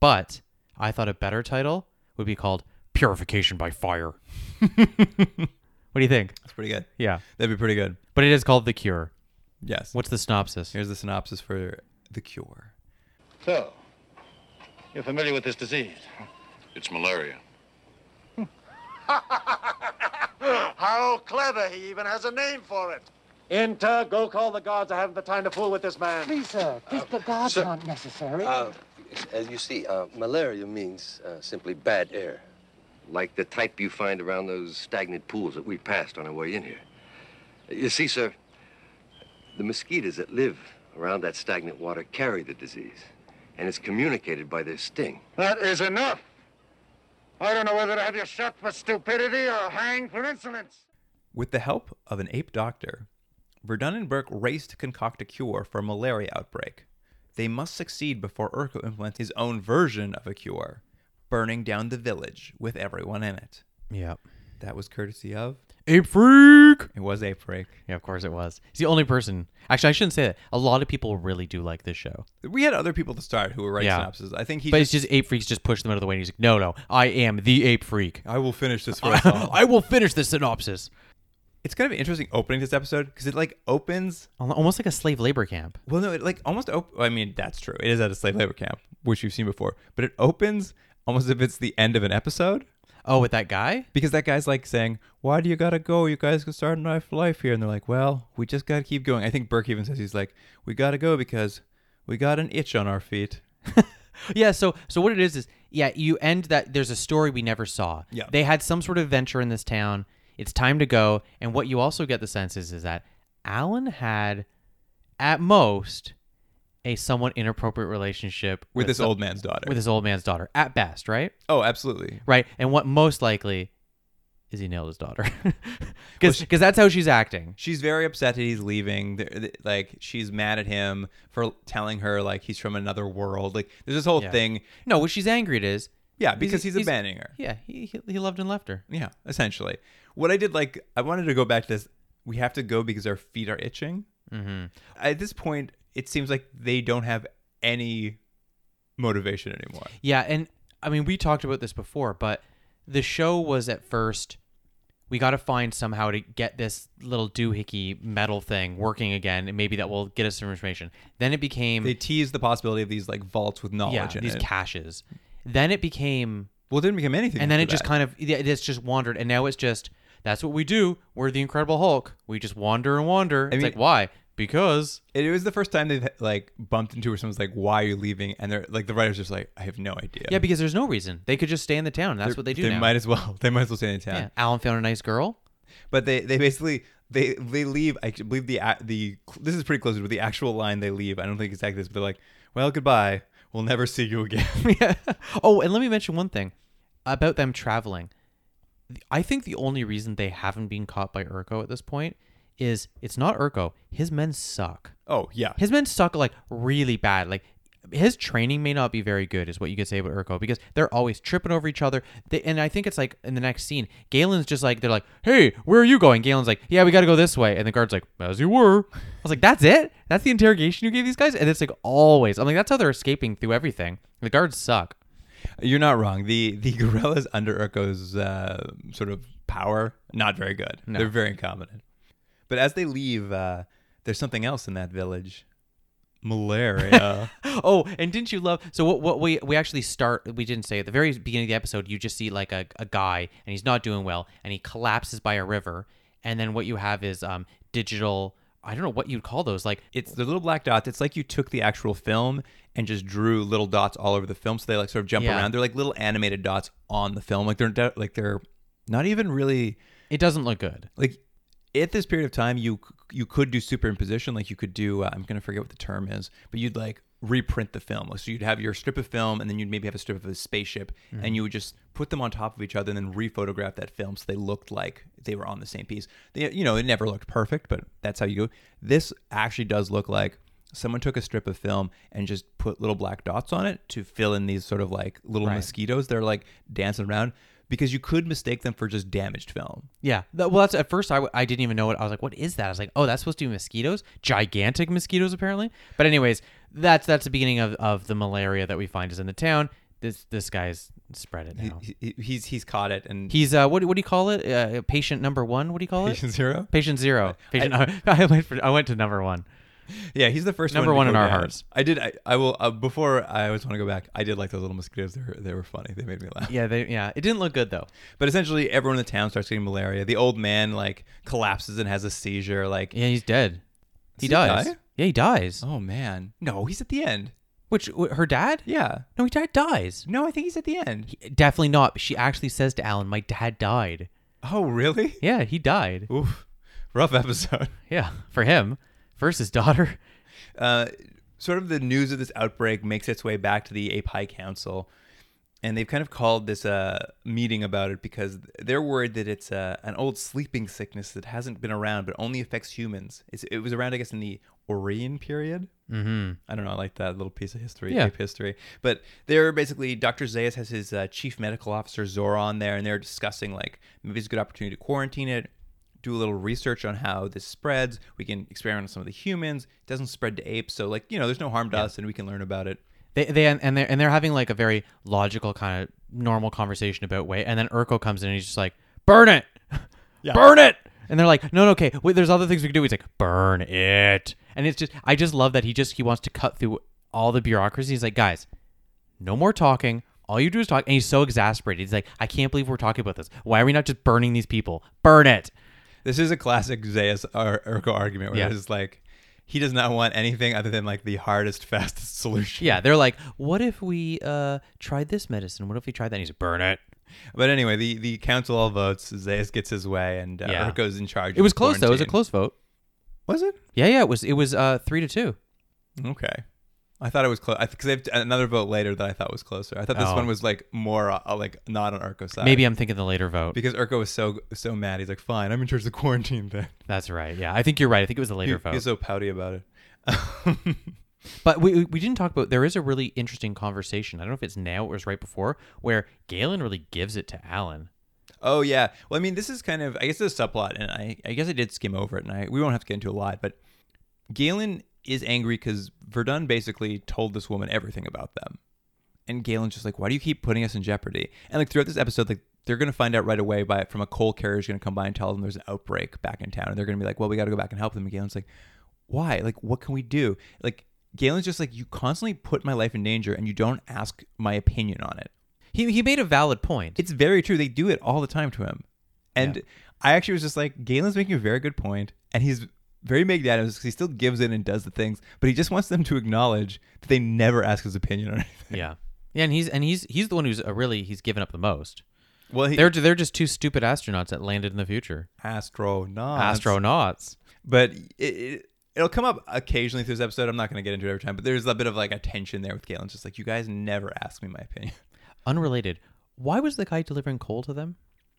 but I thought a better title would be called Purification by Fire. What do you think? That's pretty good. Yeah. That'd be pretty good. But it is called The Cure. Yes. What's the synopsis? Here's the synopsis for The Cure. So, you're familiar with this disease? It's malaria. How clever. He even has a name for it. Enter. Go call the guards. I haven't the time to fool with this man. Please, sir. Please, uh, the guards sir, aren't necessary. Uh, as you see, uh, malaria means uh, simply bad air. like the type you find around those stagnant pools that we passed on our way in here. You see, sir, the mosquitoes that live around that stagnant water carry the disease, and it's communicated by their sting. That is enough. I don't know whether to have you shot for stupidity or hanged for insolence. With the help of an ape doctor, Virdon and Burke race to concoct a cure for a malaria outbreak. They must succeed before Urko implements his own version of a cure, burning down the village with everyone in it. Yep. That was courtesy of... Ape Freak! It was Ape Freak. Yeah, of course it was. He's the only person... Actually, I shouldn't say that. A lot of people really do like this show. We had other people to start who were writing yeah. synopses. I think he But just... it's just Ape Freak's just pushed them out of the way. And he's like, no, no, I am the Ape Freak. I will finish this for us all. I will finish this synopsis. It's kind of an interesting opening to this episode because it like opens... Almost like a slave labor camp. Well, no, it like almost... Op- I mean, that's true. It is at a slave labor camp, which you've seen before. But it opens almost as if it's the end of an episode. Oh, with that guy? Because that guy's like saying, why do you got to go? You guys can start a life here. And they're like, well, we just got to keep going. I think Burke even says, he's like, we got to go because we got an itch on our feet. yeah, so so what it is is, yeah, you end that, there's a story we never saw. Yeah. They had some sort of adventure in this town. It's time to go. And what you also get the sense is, is that Alan had, at most, a somewhat inappropriate relationship with, with this some, old man's daughter. With this old man's daughter, at best, right? Oh, absolutely. Right. And what most likely is he nailed his daughter. Because well, that's how she's acting. She's very upset that he's leaving. They're, they're, like, she's mad at him for telling her, like, he's from another world. Like, there's this whole yeah. thing. No, what she's angry at is... Yeah, because he's, he's abandoning her. Yeah, he, he he loved and left her. Yeah, essentially. What I did, like, I wanted to go back to this. We have to go because our feet are itching. Mm-hmm. At this point... It seems like they don't have any motivation anymore. Yeah, and I mean, we talked about this before, but the show was at first, we got to find somehow to get this little doohickey metal thing working again, and maybe that will get us some information. Then it became... They teased the possibility of these like vaults with knowledge yeah, in these it. these caches. Then it became... Well, it didn't become anything. And then it that. just kind of, it's just wandered, and now it's just, that's what we do. We're the Incredible Hulk. We just wander and wander. I it's mean, like, why? Because it was the first time they've like bumped into where someone's like, why are you leaving? And they're like, the writer's just like, I have no idea. Yeah, because there's no reason. They could just stay in the town. That's they're, what they do. They now. might as well. They might as well stay in the town. Yeah. Alan found a nice girl. But they, they basically, they they leave. I believe the, the this is pretty close to the actual line they leave. I don't think exactly this, but they're like, well, goodbye. We'll never see you again. yeah. Oh, and let me mention one thing about them traveling. I think the only reason they haven't been caught by Urko at this point is it's not Urko. His men suck. Oh, yeah. His men suck, like, really bad. Like, his training may not be very good is what you could say about Urko because they're always tripping over each other. They, and I think it's, like, in the next scene, Galen's just like, they're like, hey, where are you going? Galen's like, yeah, we got to go this way. And the guard's like, as you were. I was like, that's it? That's the interrogation you gave these guys? And it's, like, always. I'm like, that's how they're escaping through everything. The guards suck. You're not wrong. The the gorillas under Urko's uh, sort of power, not very good. No. They're very incompetent. But as they leave, uh, there's something else in that village. Malaria. oh, and didn't you love... So what, what we we actually start... We didn't say at the very beginning of the episode, you just see like a, a guy and he's not doing well and he collapses by a river. And then what you have is um, digital... I don't know what you'd call those. Like it's the little black dots. It's like you took the actual film and just drew little dots all over the film. So they like sort of jump yeah. around. They're like little animated dots on the film. Like they're like they're not even really... It doesn't look good. Like... At this period of time, you you could do superimposition, like you could do, uh, I'm going to forget what the term is, but you'd like reprint the film. So you'd have your strip of film and then you'd maybe have a strip of a spaceship mm-hmm. and you would just put them on top of each other and then rephotograph that film so they looked like they were on the same piece. They, you know, it never looked perfect, but that's how you go. This actually does look like someone took a strip of film and just put little black dots on it to fill in these sort of like little right. mosquitoes that are like dancing around. Because you could mistake them for just damaged film. Yeah. Well, that's at first I, w- I didn't even know it. I was like, what is that? I was like, oh, that's supposed to be mosquitoes? Gigantic mosquitoes, apparently. But anyways, that's that's the beginning of, of the malaria that we find is in the town. This this guy's spread it now. He, he, he's he's caught it. And he's, uh, what, what do you call it? Uh, patient number one? What do you call it? Patient zero? Patient zero. Patient, I, I, went, for, I went to number one. Yeah, he's the first number one, one in our back. hearts. I did. I, I will. Uh, before I always want to go back. I did like those little mosquitoes. They were, they were funny. They made me laugh. Yeah, they. Yeah, it didn't look good though. But essentially, everyone in the town starts getting malaria. The old man like collapses and has a seizure. Like yeah, he's dead. He dies. He die? Yeah, he dies. Oh man, no, he's at the end. Which, her dad? Yeah. No, he died, dies. No, I think he's at the end. He, definitely not. She actually says to Alan, my dad died. Oh, really? Yeah, he died. Oof. Rough episode. Yeah, for him. First his daughter. Uh, sort of the news of this outbreak makes its way back to the Ape High Council. And they've kind of called this uh, meeting about it because they're worried that it's uh, an old sleeping sickness that hasn't been around but only affects humans. It's, it was around, I guess, in the Orion period. Mm-hmm. I don't know. I like that little piece of history, yeah. Ape history. But they're basically, Doctor Zaius has his uh, chief medical officer, Zoran, there, and they're discussing, like, maybe it's a good opportunity to quarantine it, do a little research on how this spreads. We can experiment on some of the humans. It doesn't spread to apes. So, like, you know, there's no harm to yeah. us, and we can learn about it. They they and they're and they're having like a very logical kind of normal conversation about way, and then Urko comes in and he's just like, burn it, yeah. burn it, and they're like, no, no, okay, wait, there's other things we can do. He's like, burn it, and it's just, I just love that he just he wants to cut through all the bureaucracy. He's like, guys, no more talking. All you do is talk, and he's so exasperated. He's like, I can't believe we're talking about this. Why are we not just burning these people? Burn it. This is a classic Zaius or Urko argument where yeah. it's like, he does not want anything other than like the hardest, fastest solution. Yeah, they're like, what if we uh, tried this medicine? What if we tried that? And he's like, burn it. But anyway, the, the council all votes. Zaius gets his way, and uh, yeah. Urko's in charge. It was close, quarantine. Though. It was a close vote. Was it? Yeah, yeah. It was. It was uh, three to two. Okay, I thought it was close because they have another vote later that I thought was closer. I thought this oh. one was like more uh, like not on Urko's side. Maybe I'm thinking the later vote because Urko was so so mad. He's like, "Fine, I'm in charge of the quarantine thing." That's right. Yeah, I think you're right. I think it was the later he, vote. He's so pouty about it. But we we didn't talk about. There is a really interesting conversation. I don't know if it's now or it's right before where Galen really gives it to Alan. Oh yeah. Well, I mean, this is kind of I guess it's a subplot, and I I guess I did skim over it, and I we won't have to get into a lot, but Galen is angry because Virdon basically told this woman everything about them. And Galen's just like, why do you keep putting us in jeopardy? And like throughout this episode, like they're going to find out right away by from a coal carrier is going to come by and tell them there's an outbreak back in town. And they're going to be like, well, we got to go back and help them. And Galen's like, why? Like, what can we do? Like, Galen's just like, you constantly put my life in danger and you don't ask my opinion on it. He he made a valid point. It's very true. They do it all the time to him. And yeah. I actually was just like, Galen's making a very good point, and he's very magnanimous because he still gives in and does the things, but he just wants them to acknowledge that they never ask his opinion on anything. Yeah, yeah, and he's and he's he's the one who's uh, really he's given up the most. Well, he, they're they're just two stupid astronauts that landed in the future. Astronauts, astronauts. But it, it, it'll come up occasionally through this episode. I'm not going to get into it every time, but there's a bit of like a tension there with Galen. It's just like, you guys never ask me my opinion. Unrelated. Why was the guy delivering coal to them?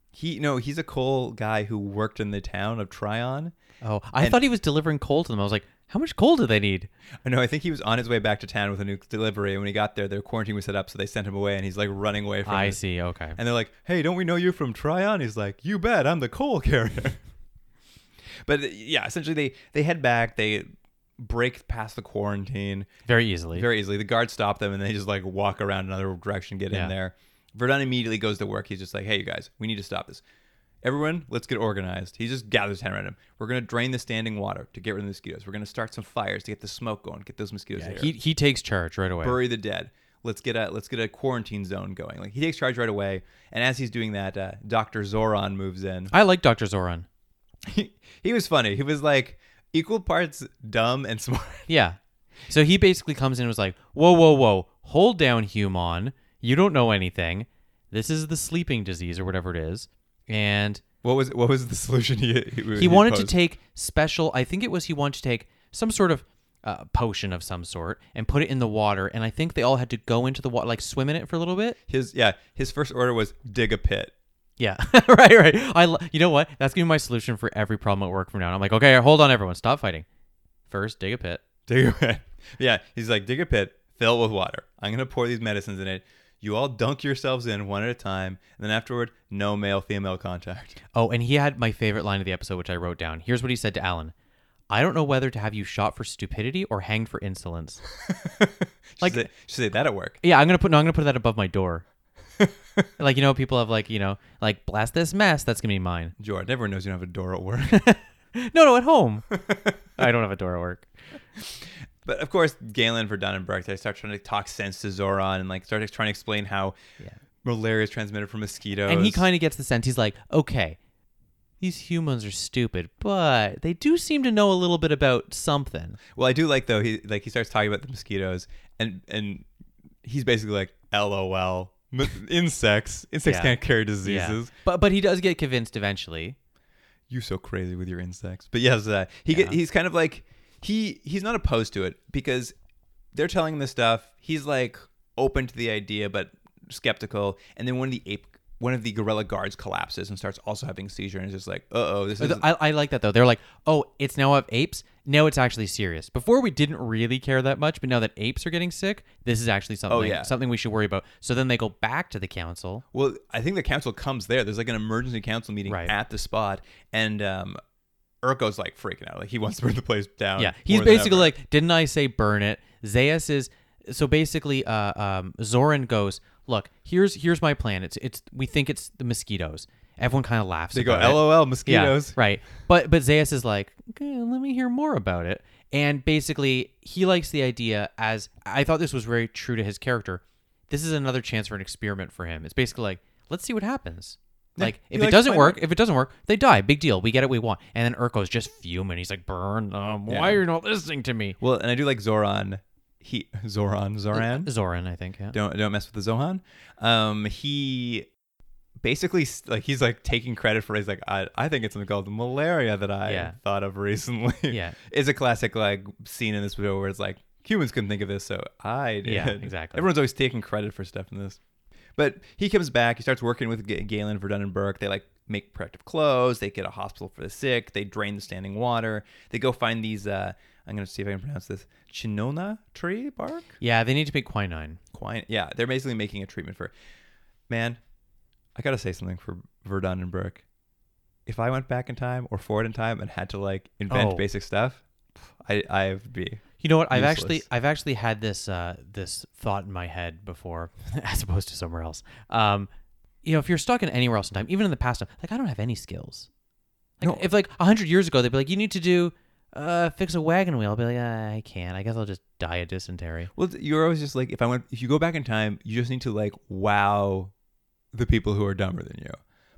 He no, he's a coal guy who worked in the town of Tryon. Oh, I and, thought he was delivering coal to them. I was like, how much coal do they need? No, I think he was on his way back to town with a new delivery. And when he got there, their quarantine was set up, so they sent him away, and he's like running away from I it. see, okay. And they're like, hey, don't we know you from Tryon? He's like, you bet, I'm the coal carrier. But yeah, essentially they, they head back, they break past the quarantine. Very easily. Very easily. The guards stop them, and they just like walk around another direction, get yeah. in there. Virdon immediately goes to work. He's just like, hey, you guys, we need to stop this. Everyone, let's get organized. He just gathers hand around him. We're going to drain the standing water to get rid of the mosquitoes. We're going to start some fires to get the smoke going, get those mosquitoes yeah, out. He, he takes charge right away. Bury the dead. Let's get a let's get a quarantine zone going. Like, he takes charge right away. And as he's doing that, uh, Doctor Zoran moves in. I like Doctor Zoran. He, he was funny. He was like equal parts dumb and smart. Yeah. So he basically comes in and was like, whoa, whoa, whoa. Hold down, human. You don't know anything. This is the sleeping disease or whatever it is. And what was what was the solution he he, he, he wanted posed? to take special? I think it was he wanted to take some sort of uh, potion of some sort and put it in the water. And I think they all had to go into the water, like swim in it for a little bit. His yeah, his first order was dig a pit. Yeah, right, right. I lo- you know what? That's gonna be my solution for every problem at work from now on. I'm like, okay, hold on, everyone, stop fighting. First, dig a pit. Dig a pit. Yeah, he's like, dig a pit, fill it with water. I'm gonna pour these medicines in it. You all dunk yourselves in one at a time, and then afterward, no male-female contact. Oh, and he had my favorite line of the episode, which I wrote down. Here's what he said to Alan. I don't know whether to have you shot for stupidity or hanged for insolence. Like, should, say, should say that at work. Yeah, I'm gonna put no, I'm gonna put that above my door. Like, you know, people have like, you know, like, blast this mess, that's gonna be mine. George, everyone knows you don't have a door at work. no, no, at home. I don't have a door at work. But, of course, Galen, Virdon, and Burke, they start trying to talk sense to Zoran and, like, start trying to explain how yeah. malaria is transmitted from mosquitoes. And he kind of gets the sense. He's like, okay, these humans are stupid, but they do seem to know a little bit about something. Well, I do like, though, he like he starts talking about the mosquitoes, and and he's basically like, LOL, insects, insects yeah. can't carry diseases. Yeah. But but he does get convinced eventually. You're so crazy with your insects. But yes, uh, he yeah. get, he's kind of like, he he's not opposed to it because they're telling him this stuff. He's like open to the idea, but skeptical. And then one of the ape, one of the gorilla guards collapses and starts also having a seizure and is just like, uh-oh, this is... I, I like that, though. They're like, oh, it's now of apes? No, it's actually serious. Before, we didn't really care that much, but now that apes are getting sick, this is actually something, oh, yeah. something we should worry about. So then they go back to the council. Well, I think the council comes there. There's like an emergency council meeting right. at the spot, and um, Urko's like freaking out. Like, he wants to burn the place down. Yeah, he's basically like, didn't I say burn it? Zaius is... So basically, uh, um, Zoran goes... Look, here's here's my plan. It's it's we think it's the mosquitoes. Everyone kind of laughs. They about go, "LOL, it. Mosquitoes." Yeah, right. But but Zaius is like, okay, "Let me hear more about it." And basically, he likes the idea. As I thought, this was very true to his character. This is another chance for an experiment for him. It's basically like, let's see what happens. Yeah, like if it doesn't work, it. if it doesn't work, they die. Big deal. We get it. We won. And then Urko's just fuming. He's like, "Burn them. Yeah. Why are you not listening to me?" Well, and I do like Zoran. He Zoran Zoran Zoran I think yeah. Don't don't mess with the Zohan. Um, he basically like he's like taking credit for it. He's like I I think it's something called malaria that I yeah. thought of recently. Yeah, it's a classic like scene in this video where it's like humans couldn't think of this, so I did. Yeah, exactly. Everyone's always taking credit for stuff in this. But he comes back. He starts working with G- Galen, Virdon, and Burke. They like make protective clothes. They get a hospital for the sick. They drain the standing water. They go find these. Uh, I'm going to see if I can pronounce this. Chinona tree bark? Yeah, they need to make quinine. Quinine. Yeah, they're basically making a treatment for... Man, I got to say something for Virdon and Burke. If I went back in time or forward in time and had to like invent oh. basic stuff, I I'd be... You know what? I've useless. actually I've actually had this uh, this thought in my head before, as opposed to somewhere else. Um, you know, if you're stuck in anywhere else in time, even in the past time, like I don't have any skills. Like no. if like a hundred years ago, they'd be like, you need to do uh, fix a wagon wheel. I'll be like, I can't. I guess I'll just die of dysentery. Well, you're always just like, if I went, if you go back in time, you just need to like wow the people who are dumber than you.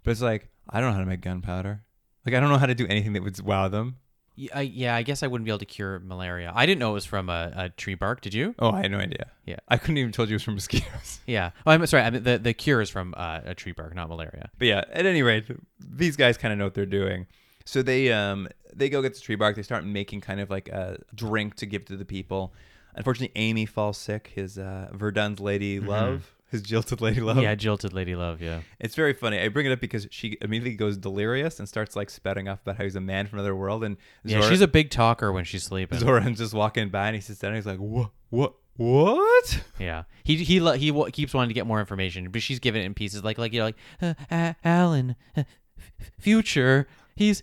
But it's like I don't know how to make gunpowder. Like I don't know how to do anything that would wow them. Yeah, I, yeah, I guess I wouldn't be able to cure malaria. I didn't know it was from a, a tree bark. Did you? Oh, I had no idea. Yeah, I couldn't even told you it was from mosquitoes. Yeah. Oh, I'm sorry. I mean, the the cure is from uh, a tree bark, not malaria. But yeah, at any rate, these guys kind of know what they're doing. So they um they go get the tree bark. They start making kind of like a drink to give to the people. Unfortunately, Amy falls sick. His uh, Verdun's lady mm-hmm. love. His jilted lady love. Yeah, jilted lady love, yeah. It's very funny. I bring it up because she immediately goes delirious and starts like spouting off about how he's a man from another world. And Zora, yeah, she's a big talker when she's sleeping. Zoran's just walking by and he sits down and he's like, what, what, what? Yeah. He he he, he w- keeps wanting to get more information, but she's giving it in pieces. Like, like you know, like, uh, uh, Alan, uh, f- future. He's,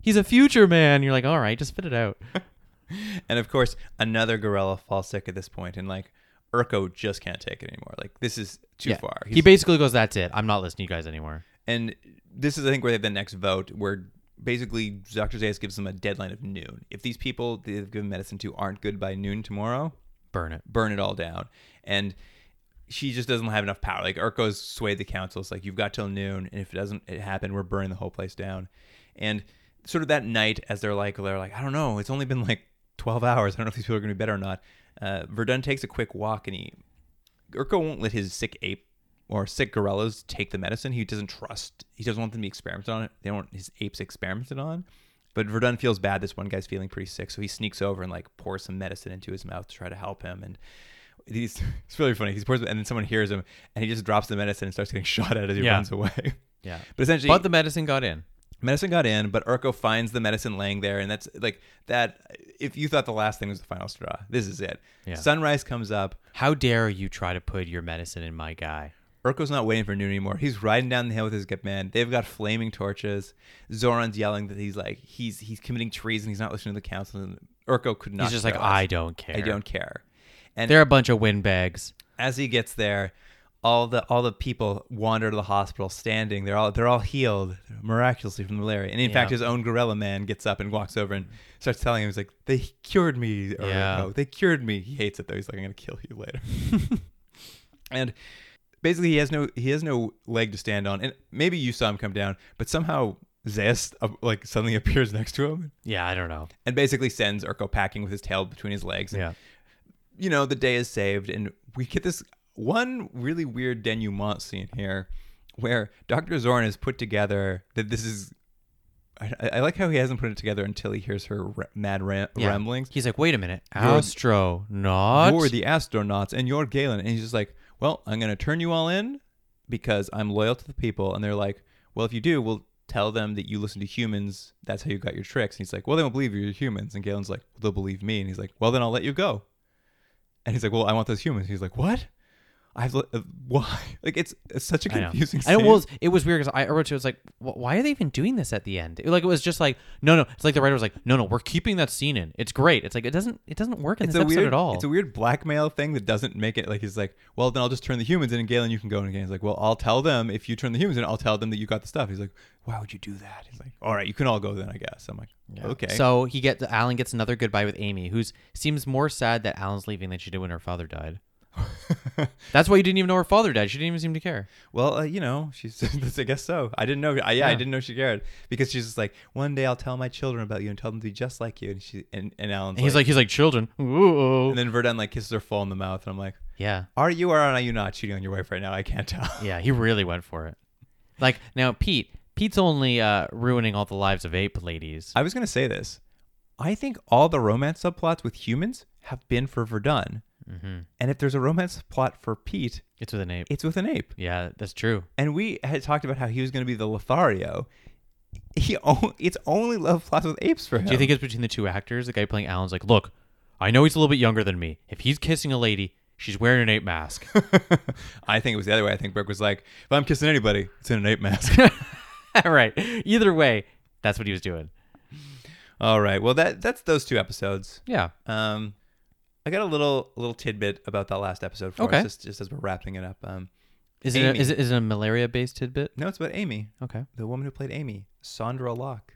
he's a future man. You're like, all right, just spit it out. And of course, another gorilla falls sick at this point and like, Urko just can't take it anymore. Like, this is too yeah. far. He's, he basically goes, that's it. I'm not listening to you guys anymore. And this is, I think, where they have the next vote, where basically Doctor Zaius gives them a deadline of noon. If these people they've given medicine to aren't good by noon tomorrow, burn it. Burn it all down. And she just doesn't have enough power. Like, Urko's swayed the council. It's like, you've got till noon, and if it doesn't it happen, we're burning the whole place down. And sort of that night, as they're like, they're like, I don't know. It's only been like twelve hours. I don't know if these people are going to be better or not. Uh, Virdon takes a quick walk and he Urko won't let his sick ape or sick gorillas take the medicine. He doesn't trust. He doesn't want them to be experimented on. They don't want his apes experimented on. But Virdon feels bad. This one guy's feeling pretty sick, so he sneaks over and like pours some medicine into his mouth to try to help him. And he's it's really funny. He pours and then someone hears him and he just drops the medicine and starts getting shot at as he yeah. runs away. Yeah. But essentially, but the medicine got in. Medicine got in, but Urko finds the medicine laying there, and that's like that. If you thought the last thing was the final straw, this is it. Yeah. Sunrise comes up. How dare you try to put your medicine in my guy? Urko's not waiting for noon anymore. He's riding down the hill with his good man. They've got flaming torches. Zoran's yelling that he's like he's he's committing treason. He's not listening to the council. And Urko could not. He's just like us. I don't care. I don't care. And they're a bunch of windbags. As he gets there. All the all the people wander to the hospital standing. They're all they're all healed miraculously from malaria. And in yeah. fact, his own gorilla man gets up and walks over and starts telling him, he's like, they cured me. Or, yeah. no, they cured me. He hates it though. He's like, I'm gonna kill you later. And basically he has no he has no leg to stand on. And maybe you saw him come down, but somehow Zaius uh, like suddenly appears next to him. Yeah, I don't know. And basically sends Urko packing with his tail between his legs. And, yeah. You know, the day is saved, and we get this one really weird denouement scene here where Doctor Zoran has put together that this is... I, I like how he hasn't put it together until he hears her re- mad ram- yeah. ramblings. He's like, wait a minute, astronauts? You're the astronauts, and you're Galen. And he's just like, well, I'm going to turn you all in because I'm loyal to the people. And they're like, well, if you do, we'll tell them that you listen to humans. That's how you got your tricks. And he's like, well, they won't believe you, you're humans. And Galen's like, well, they'll believe me. And he's like, well, then I'll let you go. And he's like, well, I want those humans. And he's like, what? I've uh, why like it's, it's such a confusing scene. I know. Was, it was weird because I wrote to it, it was like, why are they even doing this at the end? It, like it was just like no no. It's like the writer was like no no. We're keeping that scene in. It's great. It's like it doesn't it doesn't work in it's this episode weird, at all. It's a weird blackmail thing that doesn't make it like he's like well then I'll just turn the humans in and Galen you can go in again. He's like well I'll tell them if you turn the humans in I'll tell them that you got the stuff. He's like why would you do that? He's like all right you can all go then I guess. I'm like yeah. okay. So he gets Alan gets another goodbye with Amy who seems more sad that Alan's leaving than she did when her father died. That's why you didn't even know her father died. She didn't even seem to care. Well, uh, you know, she's. I guess so. I didn't know. I, yeah, yeah, I didn't know she cared because she's just like, one day I'll tell my children about you and tell them to be just like you. And she and, and Alan's. And he's like, like, he's like children. Ooh. And then Virdon like kisses her full in the mouth, and I'm like, yeah, are you or are you not cheating on your wife right now? I can't tell. Yeah, he really went for it. Like now, Pete. Pete's only uh, ruining all the lives of ape ladies. I was gonna say this. I think all the romance subplots with humans have been for Virdon. Mm-hmm. And if there's a romance plot for Pete, it's with an ape. It's with an ape. Yeah, that's true. And we had talked about how he was going to be the Lothario. He o- it's only love plots with apes for him. Do you think it's between the two actors? The guy playing Alan's like, look, I know he's a little bit younger than me. If he's kissing a lady, she's wearing an ape mask. I think it was the other way. I think Burke was like, if I'm kissing anybody, it's in an ape mask. All right. Either way, that's what he was doing. All right. Well, that that's those two episodes. Yeah. Um. I got a little little tidbit about that last episode for okay. us, just, just as we're wrapping it up. Um, is, it a, is, it, is it a malaria-based tidbit? No, it's about Amy. Okay. The woman who played Amy, Sandra Locke.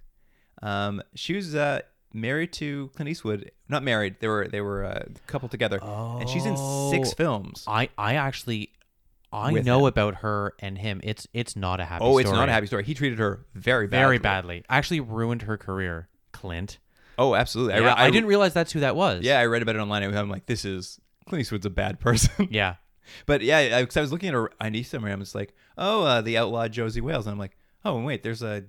Um, she was uh, married to Clint Eastwood. Not married. They were they were a couple together. Oh, and she's in six films. I, I actually, I know him. about her and him. It's it's not a happy oh, story. Oh, it's not a happy story. He treated her very badly. Very badly. Actually ruined her career, Clint. Oh, absolutely. Yeah, I, re- I didn't realize that's who that was. Yeah, I read about it online. I'm like, this is, Clint Eastwood's a bad person. Yeah. But yeah, because I, I was looking at her I D summary. I'm just like, oh, uh, the outlaw Josie Wales. And I'm like, oh, wait, there's a,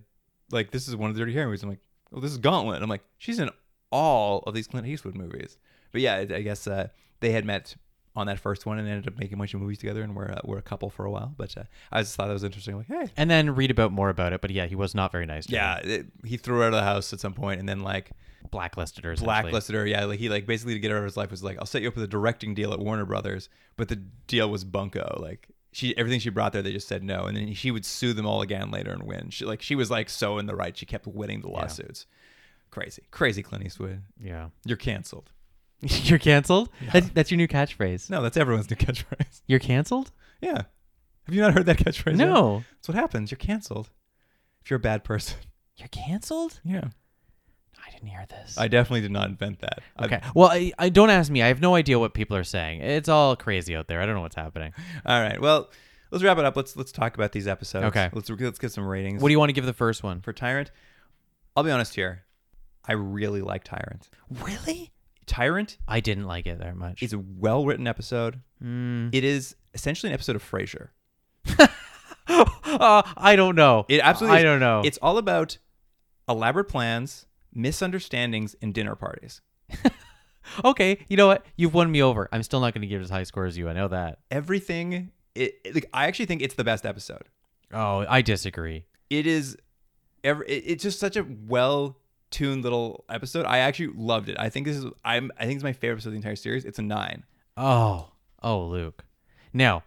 like, this is one of the Dirty Harry movies. I'm like, oh, this is Gauntlet. And I'm like, she's in all of these Clint Eastwood movies. But yeah, I, I guess uh, they had met on that first one and ended up making a bunch of movies together and we're, uh, we're a couple for a while. But uh, I just thought that was interesting. I'm like, hey. And then read about more about it. But yeah, he was not very nice to yeah, her. Yeah, he threw her out of the house at some point and then like, blacklisted her blacklisted her yeah like he like basically to get her out of his life was like I'll set you up with a directing deal at Warner Brothers, but the deal was bunko. Like she everything she brought there they just said no, and then she would sue them all again later and win. She like she was like so in the right, she kept winning the lawsuits. Yeah. crazy crazy Clint Eastwood. Yeah, you're canceled. You're canceled. Yeah. that's, that's your new catchphrase. No, that's everyone's new catchphrase. You're canceled. Yeah, have you not heard that catchphrase? No yet? That's what happens. You're canceled if you're a bad person. You're canceled. Yeah, I didn't hear this. I definitely did not invent that. Okay. I, well, I, I don't ask me. I have no idea what people are saying. It's all crazy out there. I don't know what's happening. All right. Well, let's wrap it up. Let's let's talk about these episodes. Okay. Let's let's get some ratings. What do you want to give the first one? For Tyrant, I'll be honest here. I really like Tyrant. Really? Tyrant? I didn't like it that much. It's a well-written episode. Mm. It is essentially an episode of Frasier. uh, I don't know. It absolutely is. I don't know. It's all about elaborate plans, misunderstandings, and dinner parties. Okay, you know what? You've won me over. I'm still not going to give it as high score as you. I know that. Everything, it, it, like I actually think it's the best episode. Oh, I disagree. It is. Every, it, it's just such a well-tuned little episode. I actually loved it. I think this is. I'm. I think it's my favorite episode of the entire series. It's a nine. Oh, oh, Luke. Now,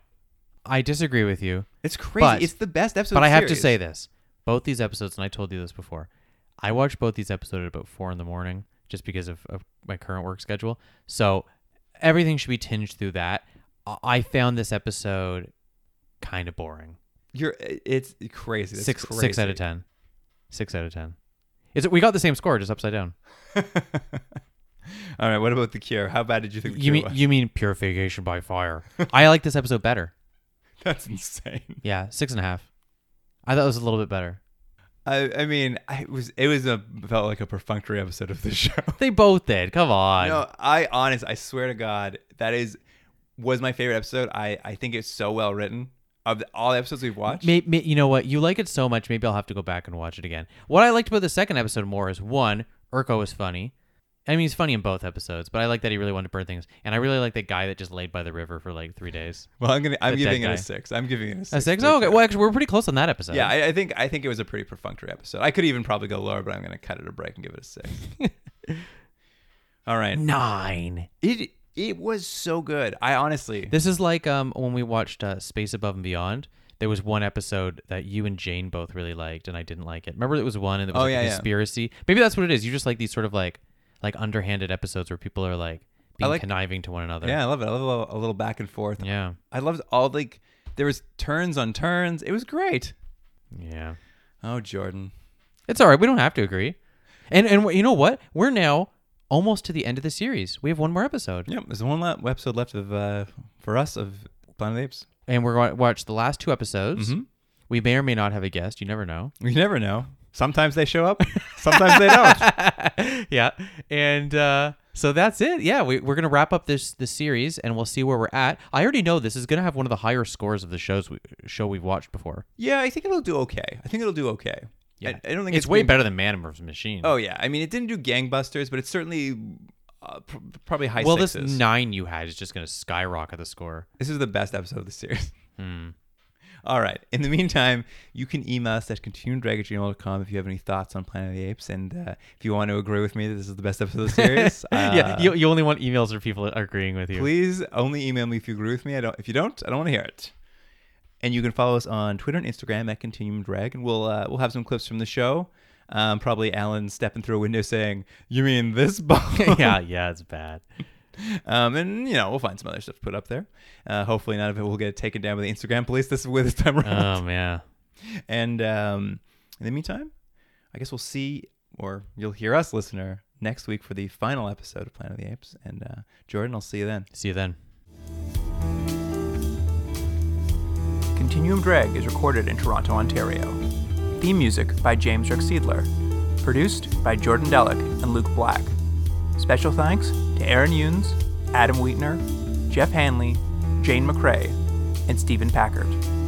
I disagree with you. It's crazy. But, it's the best episode. But of the I have series. To say this: both these episodes, and I told you this before. I watched both these episodes at about four in the morning just because of, of my current work schedule. So everything should be tinged through that. I found this episode kind of boring. You're it's crazy. That's six, crazy. Six out of ten. Six out of ten. Is it? We got the same score, just upside down. All right. What about The Cure? How bad did you think The you Cure mean, was? You mean purification by fire? I like this episode better. That's insane. Yeah, six and a half. I thought it was a little bit better. I, I mean, it was it was a felt like a perfunctory episode of the show. They both did. Come on. No, I honest, I swear to God, that is was my favorite episode. I, I think it's so well written of the, all the episodes we've watched. May, may, you know what? You like it so much. Maybe I'll have to go back and watch it again. What I liked about the second episode more is one, Urko was funny. I mean, he's funny in both episodes, but I like that he really wanted to burn things, and I really like that guy that just laid by the river for like three days. Well, I'm gonna, I'm giving it a six. I'm giving it a six. A six? Oh, okay. Well, actually, we're pretty close on that episode. Yeah, I, I think, I think it was a pretty perfunctory episode. I could even probably go lower, but I'm gonna cut it a break and give it a six. All right, nine. It, it was so good. I honestly, this is like um when we watched uh, Space Above and Beyond. There was one episode that you and Jane both really liked, and I didn't like it. Remember, it was one, and it was oh, like yeah, a conspiracy. Yeah. Maybe that's what it is. You just like these sort of like. like underhanded episodes where people are like being like, conniving to one another. Yeah, I love it. I love a little back and forth. Yeah. I loved all like there was turns on turns. It was great. Yeah. Oh, Jordan. It's all right. We don't have to agree. And and you know what? We're now almost to the end of the series. We have one more episode. Yep. Yeah, there's one last episode left of uh, for us of Planet of the Apes. And we're going to watch the last two episodes. Mm-hmm. We may or may not have a guest. You never know. You never know. Sometimes they show up, sometimes they don't. Yeah. And uh, so that's it. Yeah, we, we're going to wrap up this, this series, and we'll see where we're at. I already know this is going to have one of the higher scores of the shows we, show we've watched before. Yeah, I think it'll do okay. I think it'll do okay. Yeah, I, I don't think It's, it's way being... better than Man versus. Machine. Oh, yeah. I mean, it didn't do gangbusters, but it's certainly uh, pr- probably high well, sixes. Well, this nine you had is just going to skyrocket the score. This is the best episode of the series. Hmm. All right. In the meantime, you can email us at continuum drag at gmail dot com if you have any thoughts on Planet of the Apes. And uh, if you want to agree with me that this is the best episode of the series. Uh, yeah, you, you only want emails where people are agreeing with you. Please only email me if you agree with me. I don't. If you don't, I don't want to hear it. And you can follow us on Twitter and Instagram at Continuum Drag. And we'll, uh, we'll have some clips from the show. Um, probably Alan stepping through a window saying, "You mean this ball?" yeah, yeah, it's bad. Um, and you know, we'll find some other stuff to put up there. Uh, hopefully none of it will get taken down by the Instagram police this way this time around. Um, yeah. And um, in the meantime, I guess we'll see, or you'll hear us, listener, next week for the final episode of Planet of the Apes. And uh, Jordan, I'll see you then. See you then. Continuum Drag is recorded in Toronto, Ontario. Theme music by James Ruckseidler. Produced by Jordan Delic and Luke Black. Special thanks to Aaron Yunes, Adam Wheatner, Jeff Hanley, Jane McRae, and Stephen Packard.